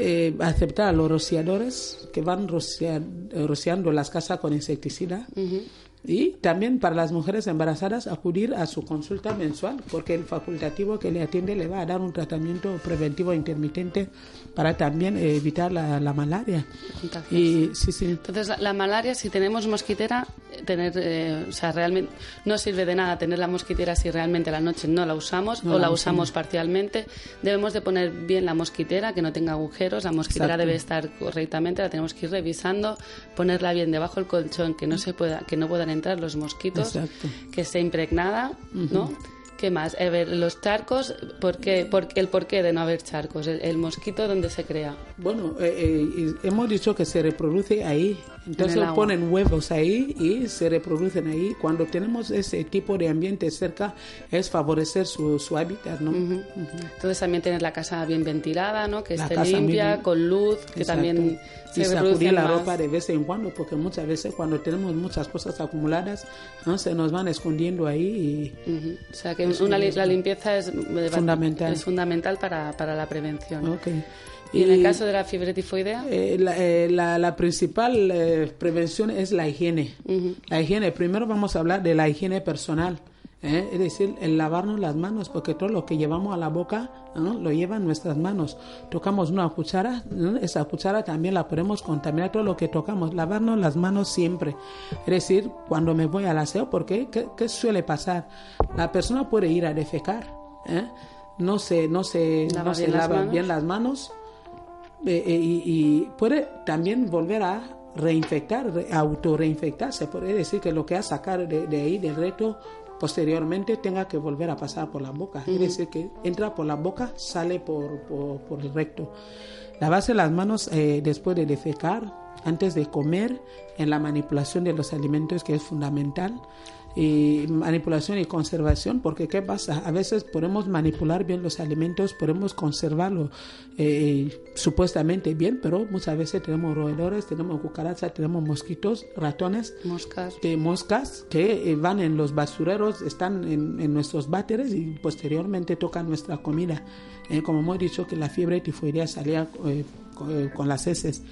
Eh, aceptar a los rociadores que van rociar, rociando las casas con insecticida, uh-huh, y también para las mujeres embarazadas acudir a su consulta mensual, porque el facultativo que le atiende le va a dar un tratamiento preventivo intermitente para también eh, evitar la, la malaria. Y, sí, sí. Entonces la, la malaria, si tenemos mosquitera, tener, eh, o sea, realmente no sirve de nada tener la mosquitera si realmente la noche no la usamos, no o la usamos, usamos parcialmente. Debemos de poner bien la mosquitera, que no tenga agujeros. La mosquitera, exacto, debe estar correctamente, la tenemos que ir revisando, ponerla bien debajo del colchón, que no se pueda, que no puedan entrar los mosquitos, exacto, que esté impregnada, uh-huh, ¿no? ¿Qué más? A ver, los charcos, ¿por qué? ¿Por qué? El porqué de no haber charcos, el, el mosquito, ¿dónde se crea? Bueno, eh, eh, hemos dicho que se reproduce ahí, entonces en ponen huevos ahí y se reproducen ahí. Cuando tenemos ese tipo de ambiente cerca, es favorecer su, su hábitat, ¿no? Uh-huh. Uh-huh. Entonces también tener la casa bien ventilada, ¿no? Que la esté limpia, bien, con luz, que, exacto, también se reproduce más. Y sacudir la ropa de vez en cuando, porque muchas veces cuando tenemos muchas cosas acumuladas, ¿no? Se nos van escondiendo ahí y... Uh-huh. O sea, que Una, la limpieza es fundamental, es fundamental para, para la prevención. Okay. ¿Y, ¿Y en el caso de la fiebre tifoidea? Eh, la, eh, la, la principal eh, prevención es la higiene. Uh-huh. La higiene, primero vamos a hablar de la higiene personal, ¿eh? Es decir, el lavarnos las manos, porque todo lo que llevamos a la boca, ¿no? Lo llevan nuestras manos. Tocamos una cuchara, ¿no? Esa cuchara también la podemos contaminar, todo lo que tocamos. Lavarnos las manos siempre. Es decir, cuando me voy al aseo, porque ¿qué, qué suele pasar? La persona puede ir a defecar, ¿eh? No se, no se, lava no bien se lava manos. bien las manos eh, eh, y, y puede también volver a reinfectar, re, autorreinfectarse. Puede decir que lo que ha sacado de, de ahí del reto posteriormente tenga que volver a pasar por la boca, uh-huh, es decir, que entra por la boca, sale por, por, por el recto. Lavarse las manos eh, después de defecar, antes de comer, en la manipulación de los alimentos, que es fundamental, y manipulación y conservación, porque ¿qué pasa? A veces podemos manipular bien los alimentos, podemos conservarlos eh, supuestamente bien, pero muchas veces tenemos roedores, tenemos cucarachas, tenemos mosquitos, ratones, moscas, que, moscas, que eh, van en los basureros, están en, en nuestros váteres y posteriormente tocan nuestra comida. Eh, como hemos dicho, que la fiebre tifoidea salía eh, con, eh, con las heces.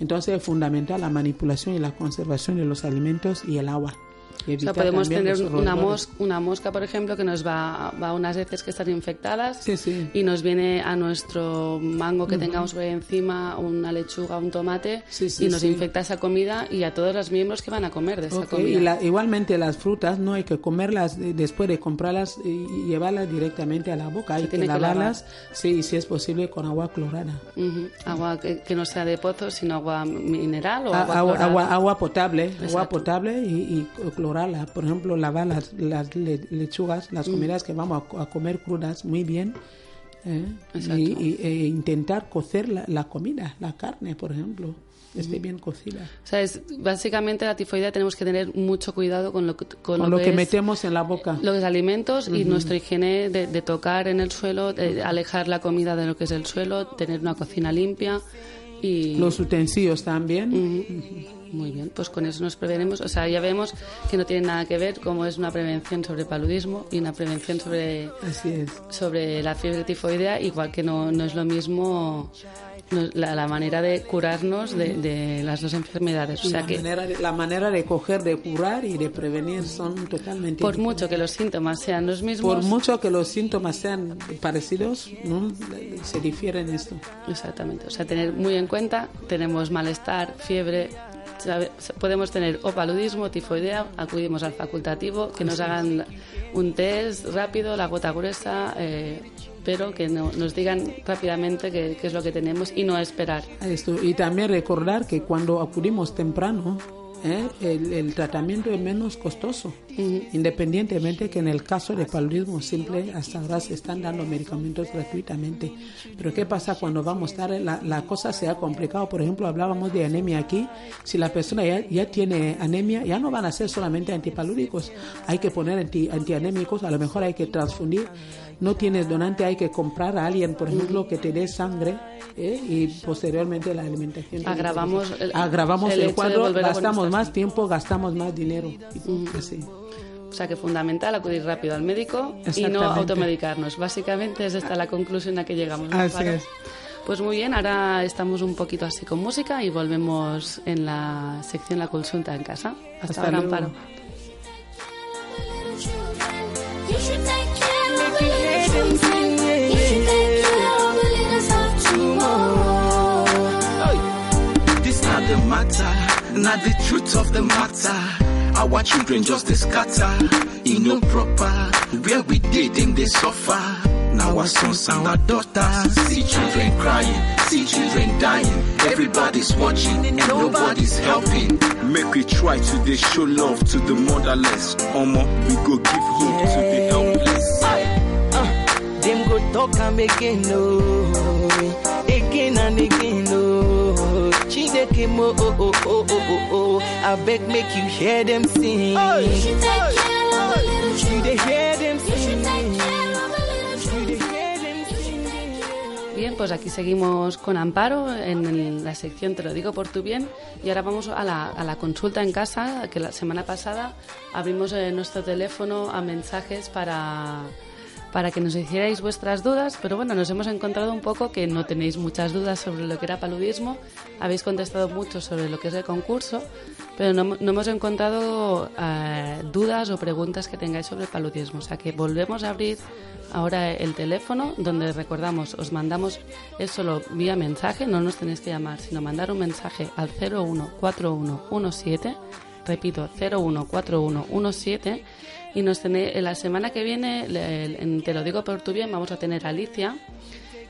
Entonces es fundamental la manipulación y la conservación de los alimentos y el agua. O sea, podemos tener una mosca, una mosca, por ejemplo, que nos va, va a unas heces que están infectadas, sí, sí, y nos viene a nuestro mango que, uh-huh, tengamos por encima, una lechuga, un tomate, sí, sí, y nos, sí, infecta esa comida y a todos los miembros que van a comer de esa, okay, comida. Y la, igualmente las frutas no hay que comerlas después de comprarlas y llevarlas directamente a la boca. Se hay que lavarlas, que lavar. sí, si es posible, con agua clorada. Uh-huh. Agua que, que no sea de pozo, sino agua mineral o agua, agua, agua, agua potable. Exacto. Agua potable y, y clorada. Por ejemplo, lavar las, las lechugas, las comidas que vamos a, a comer crudas muy bien, ¿eh? Y, y e intentar cocer la, la comida, la carne, por ejemplo, esté bien cocida. O sea, es, básicamente la tifoidea tenemos que tener mucho cuidado con lo, con con lo, lo que, que es, metemos en la boca. Los alimentos, uh-huh, y nuestra higiene de, de tocar en el suelo, de alejar la comida de lo que es el suelo, tener una cocina limpia. Y... los utensilios también. Uh-huh. Uh-huh. Muy bien, pues con eso nos prevenemos. O sea, ya vemos que no tiene nada que ver, como es una prevención sobre paludismo y una prevención sobre, sobre la fiebre tifoidea, igual que no, no es lo mismo no, la, la manera de curarnos de, de las dos enfermedades. O sea, la, que, manera de, la manera de coger, de curar y de prevenir son totalmente por diferentes. Mucho que los síntomas sean los mismos. Por mucho que los síntomas sean parecidos, ¿no? Se difieren esto. Exactamente. O sea, tener muy en cuenta, tenemos malestar, fiebre... podemos tener o paludismo o tifoidea, acudimos al facultativo, que nos hagan un test rápido, la gota gruesa, eh, pero que no, nos digan rápidamente qué es lo que tenemos y no esperar. Esto, y también recordar que cuando acudimos temprano, ¿eh? el, el tratamiento es menos costoso, uh-huh. independientemente que en el caso de paludismo simple hasta ahora se están dando medicamentos gratuitamente. Pero ¿qué pasa cuando vamos tarde? La, la cosa se ha complicado. Por ejemplo, hablábamos de anemia aquí. Si la persona ya, ya tiene anemia, ya no van a ser solamente antipalúdicos. Hay que poner anti, antianémicos, a lo mejor hay que transfundir. No tienes donante, hay que comprar a alguien, por ejemplo, que te dé sangre, ¿eh? y posteriormente la alimentación. Agravamos el, Agravamos el, el cuadro, gastamos más tiempo, gastamos más dinero. Uh-huh. Así. O sea que fundamental acudir rápido al médico y no automedicarnos. Básicamente es esta la conclusión a que llegamos. Así es. Pues muy bien, ahora estamos un poquito así con música y volvemos en la sección La Consulta en Casa. Hasta, Hasta ahora, Amparo. The matter, not the truth of the matter. Our children just they scatter, you know proper. Where we did in they suffer. Now our sons and our daughters. See children crying, see children dying. Everybody's watching and nobody's helping. Make we try to they show love to the motherless. Omo, we go give hope to the helpless. Uh, them go talk and make it no, again and again no. Oh, oh, oh, oh, oh, oh. I beg, make you hear them sing. Oh, you should take care of a little child. You should hear them sing. Bien, pues aquí seguimos con Amparo en la sección Te lo digo por tu bien. Y ahora vamos a la, a la consulta en casa, que la semana pasada abrimos nuestro teléfono a mensajes para... para que nos hicierais vuestras dudas, pero bueno, nos hemos encontrado un poco que no tenéis muchas dudas sobre lo que era paludismo, habéis contestado mucho sobre lo que es el concurso, pero no, no hemos encontrado eh, dudas o preguntas que tengáis sobre el paludismo, o sea que volvemos a abrir ahora el teléfono, donde recordamos, os mandamos, es solo vía mensaje, no nos tenéis que llamar, sino mandar un mensaje al cero uno cuatro uno uno siete, repito, cero uno cuatro uno uno siete, y nos tenéis, la semana que viene, en Te lo digo por tu bien, vamos a tener a Alicia,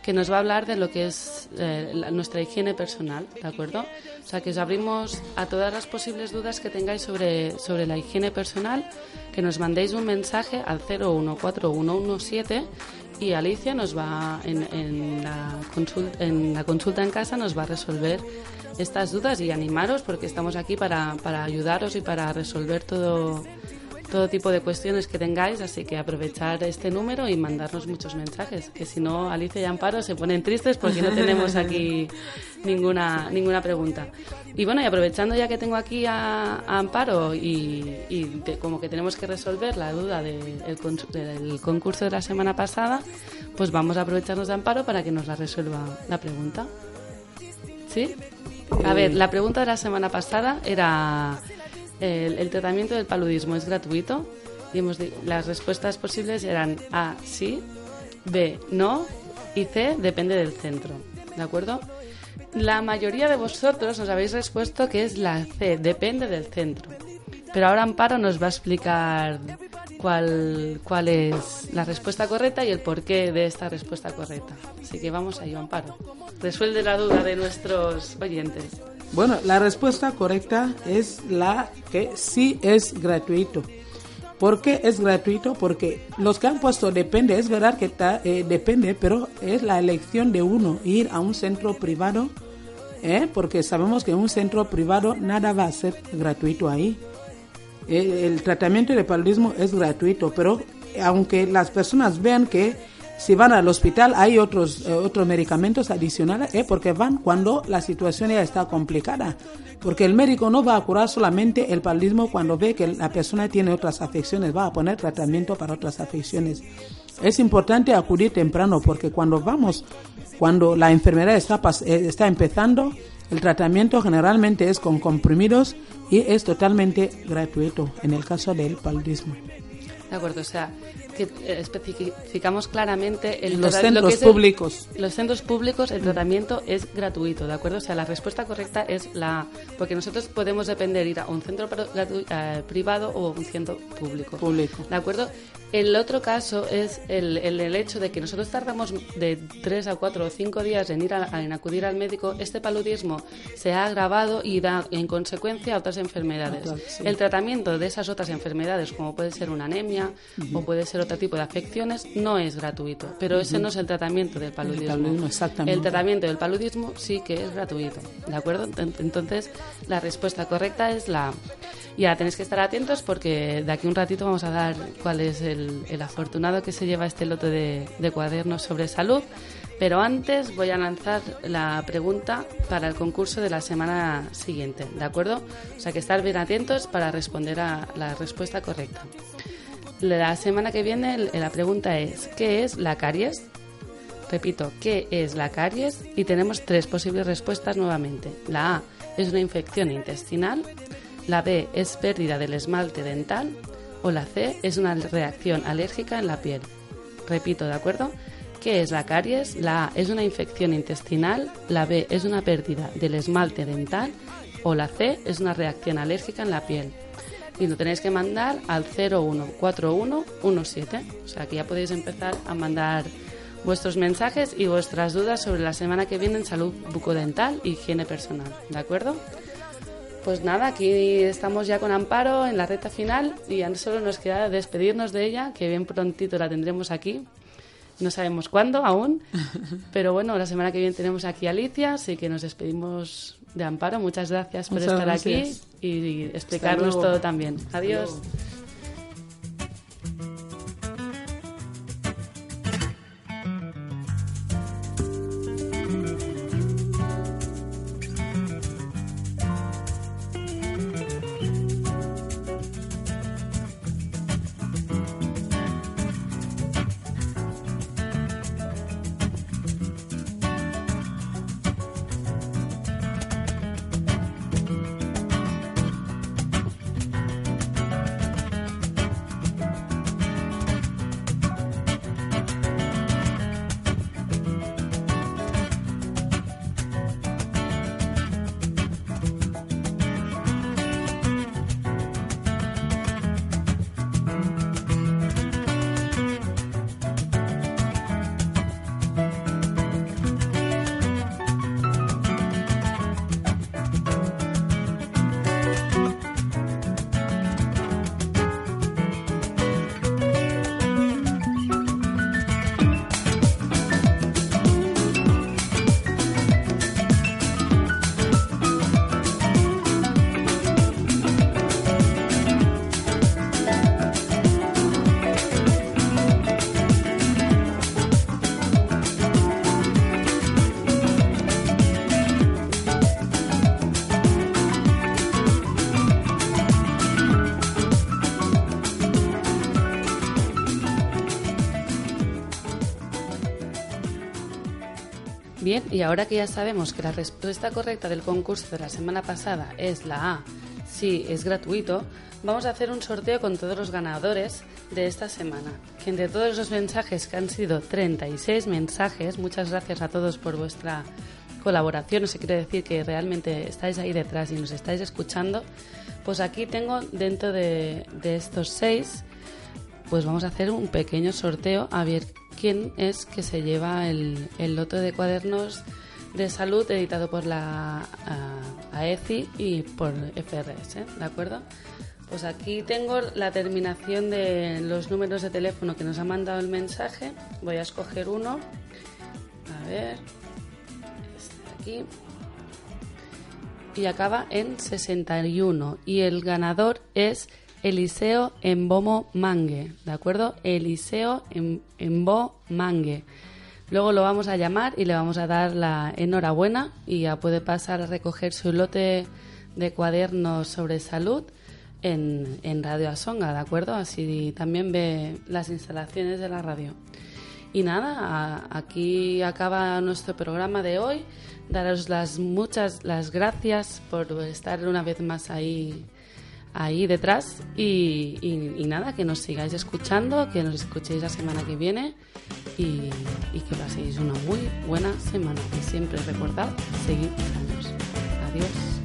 que nos va a hablar de lo que es eh, la, nuestra higiene personal, ¿de acuerdo? O sea, que os abrimos a todas las posibles dudas que tengáis sobre, sobre la higiene personal, que nos mandéis un mensaje al cero uno cuatro uno uno siete y Alicia nos va, en, en, la consulta, en la consulta en casa, nos va a resolver estas dudas y animaros porque estamos aquí para, para ayudaros y para resolver todo... todo tipo de cuestiones que tengáis, así que aprovechar este número y mandarnos muchos mensajes, que si no Alicia y Amparo se ponen tristes porque no tenemos aquí ninguna ninguna pregunta. Y bueno, y aprovechando ya que tengo aquí a, a Amparo y, y te, como que tenemos que resolver la duda del de con, de concurso de la semana pasada, pues vamos a aprovecharnos de Amparo para que nos la resuelva la pregunta. ¿Sí? A ver, la pregunta de la semana pasada era... El, el tratamiento del paludismo es gratuito y hemos dicho, las respuestas posibles eran A, sí, B, no y C, depende del centro, ¿de acuerdo? La mayoría de vosotros os habéis respuesto que es la C, depende del centro, pero ahora Amparo nos va a explicar cuál, cuál es la respuesta correcta y el porqué de esta respuesta correcta, así que vamos ahí, Amparo, resuelve la duda de nuestros oyentes. Bueno, la respuesta correcta es la que sí es gratuito. ¿Por qué es gratuito? Porque los que han puesto depende, es verdad que ta, eh, depende, pero es la elección de uno, ir a un centro privado, eh, porque sabemos que en un centro privado nada va a ser gratuito ahí. Eh, el tratamiento de paludismo es gratuito, pero aunque las personas vean que si van al hospital hay otros eh, otros medicamentos adicionales, eh, porque van cuando la situación ya está complicada, porque el médico no va a curar solamente el paludismo cuando ve que la persona tiene otras afecciones, va a poner tratamiento para otras afecciones. Es importante acudir temprano porque cuando vamos, cuando la enfermedad está, está empezando, el tratamiento generalmente es con comprimidos y es totalmente gratuito en el caso del paludismo. De acuerdo, o sea, que especificamos claramente el los centros lo que es públicos. El, los centros públicos, el tratamiento es gratuito, ¿de acuerdo? O sea, la respuesta correcta es la A, porque nosotros podemos depender ir a un centro privado o un centro público. Público. ¿De acuerdo? El otro caso es el, el, el hecho de que nosotros tardamos de tres a cuatro o cinco días en, ir a, en acudir al médico. Este paludismo se ha agravado y da en consecuencia a otras enfermedades. Ah, claro, sí. El tratamiento de esas otras enfermedades, como puede ser una anemia uh-huh. o puede ser otro tipo de afecciones, no es gratuito. Pero uh-huh. ese no es el tratamiento del paludismo. El paludismo, exactamente. El tratamiento del paludismo sí que es gratuito, ¿de acuerdo? Entonces, la respuesta correcta es la... Ya, tenéis que estar atentos porque de aquí un ratito vamos a dar cuál es el, el afortunado que se lleva este lote de, de cuadernos sobre salud. Pero antes voy a lanzar la pregunta para el concurso de la semana siguiente, ¿de acuerdo? O sea, que estar bien atentos para responder a la respuesta correcta. La semana que viene la pregunta es, ¿qué es la caries? Repito, ¿qué es la caries? Y tenemos tres posibles respuestas nuevamente. La A es una infección intestinal, la B es pérdida del esmalte dental o la C es una reacción alérgica en la piel. Repito, ¿de acuerdo? ¿Qué es la caries? La A es una infección intestinal, la B es una pérdida del esmalte dental o la C es una reacción alérgica en la piel. Y lo tenéis que mandar al cero uno cuatro uno uno siete. O sea que ya podéis empezar a mandar vuestros mensajes y vuestras dudas sobre la semana que viene en salud bucodental e higiene personal, ¿de acuerdo? Pues nada, aquí estamos ya con Amparo en la recta final y ya solo nos queda despedirnos de ella, que bien prontito la tendremos aquí. No sabemos cuándo aún, pero bueno, la semana que viene tenemos aquí a Alicia, así que nos despedimos de Amparo. Muchas gracias por Muchas estar gracias. aquí y explicarnos todo también. Adiós. Bien, y ahora que ya sabemos que la respuesta correcta del concurso de la semana pasada es la A, sí, es gratuito, vamos a hacer un sorteo con todos los ganadores de esta semana. Que entre todos los mensajes, que han sido treinta y seis mensajes, muchas gracias a todos por vuestra colaboración, eso quiere decir que realmente estáis ahí detrás y nos estáis escuchando, pues aquí tengo dentro de, de estos seis, pues vamos a hacer un pequeño sorteo a ver quién es que se lleva el, el lote de cuadernos de salud editado por la uh, A E C I D y por F R S, ¿eh? ¿De acuerdo? Pues aquí tengo la terminación de los números de teléfono que nos ha mandado el mensaje. Voy a escoger uno. A ver, este de aquí. Y acaba en sesenta y uno. Y el ganador es Eliseo en Bomo Mangue, ¿de acuerdo? Eliseo en, en Bomo Mangue. Luego lo vamos a llamar y le vamos a dar la enhorabuena y ya puede pasar a recoger su lote de cuadernos sobre salud en, en Radio Asonga, ¿de acuerdo? Así también ve las instalaciones de la radio. Y nada, a, aquí acaba nuestro programa de hoy. Daros las muchas las gracias por estar una vez más ahí ahí detrás y, y, y nada, que nos sigáis escuchando, que nos escuchéis la semana que viene y, y que paséis una muy buena semana. Y siempre recordad, seguid sanos. Adiós.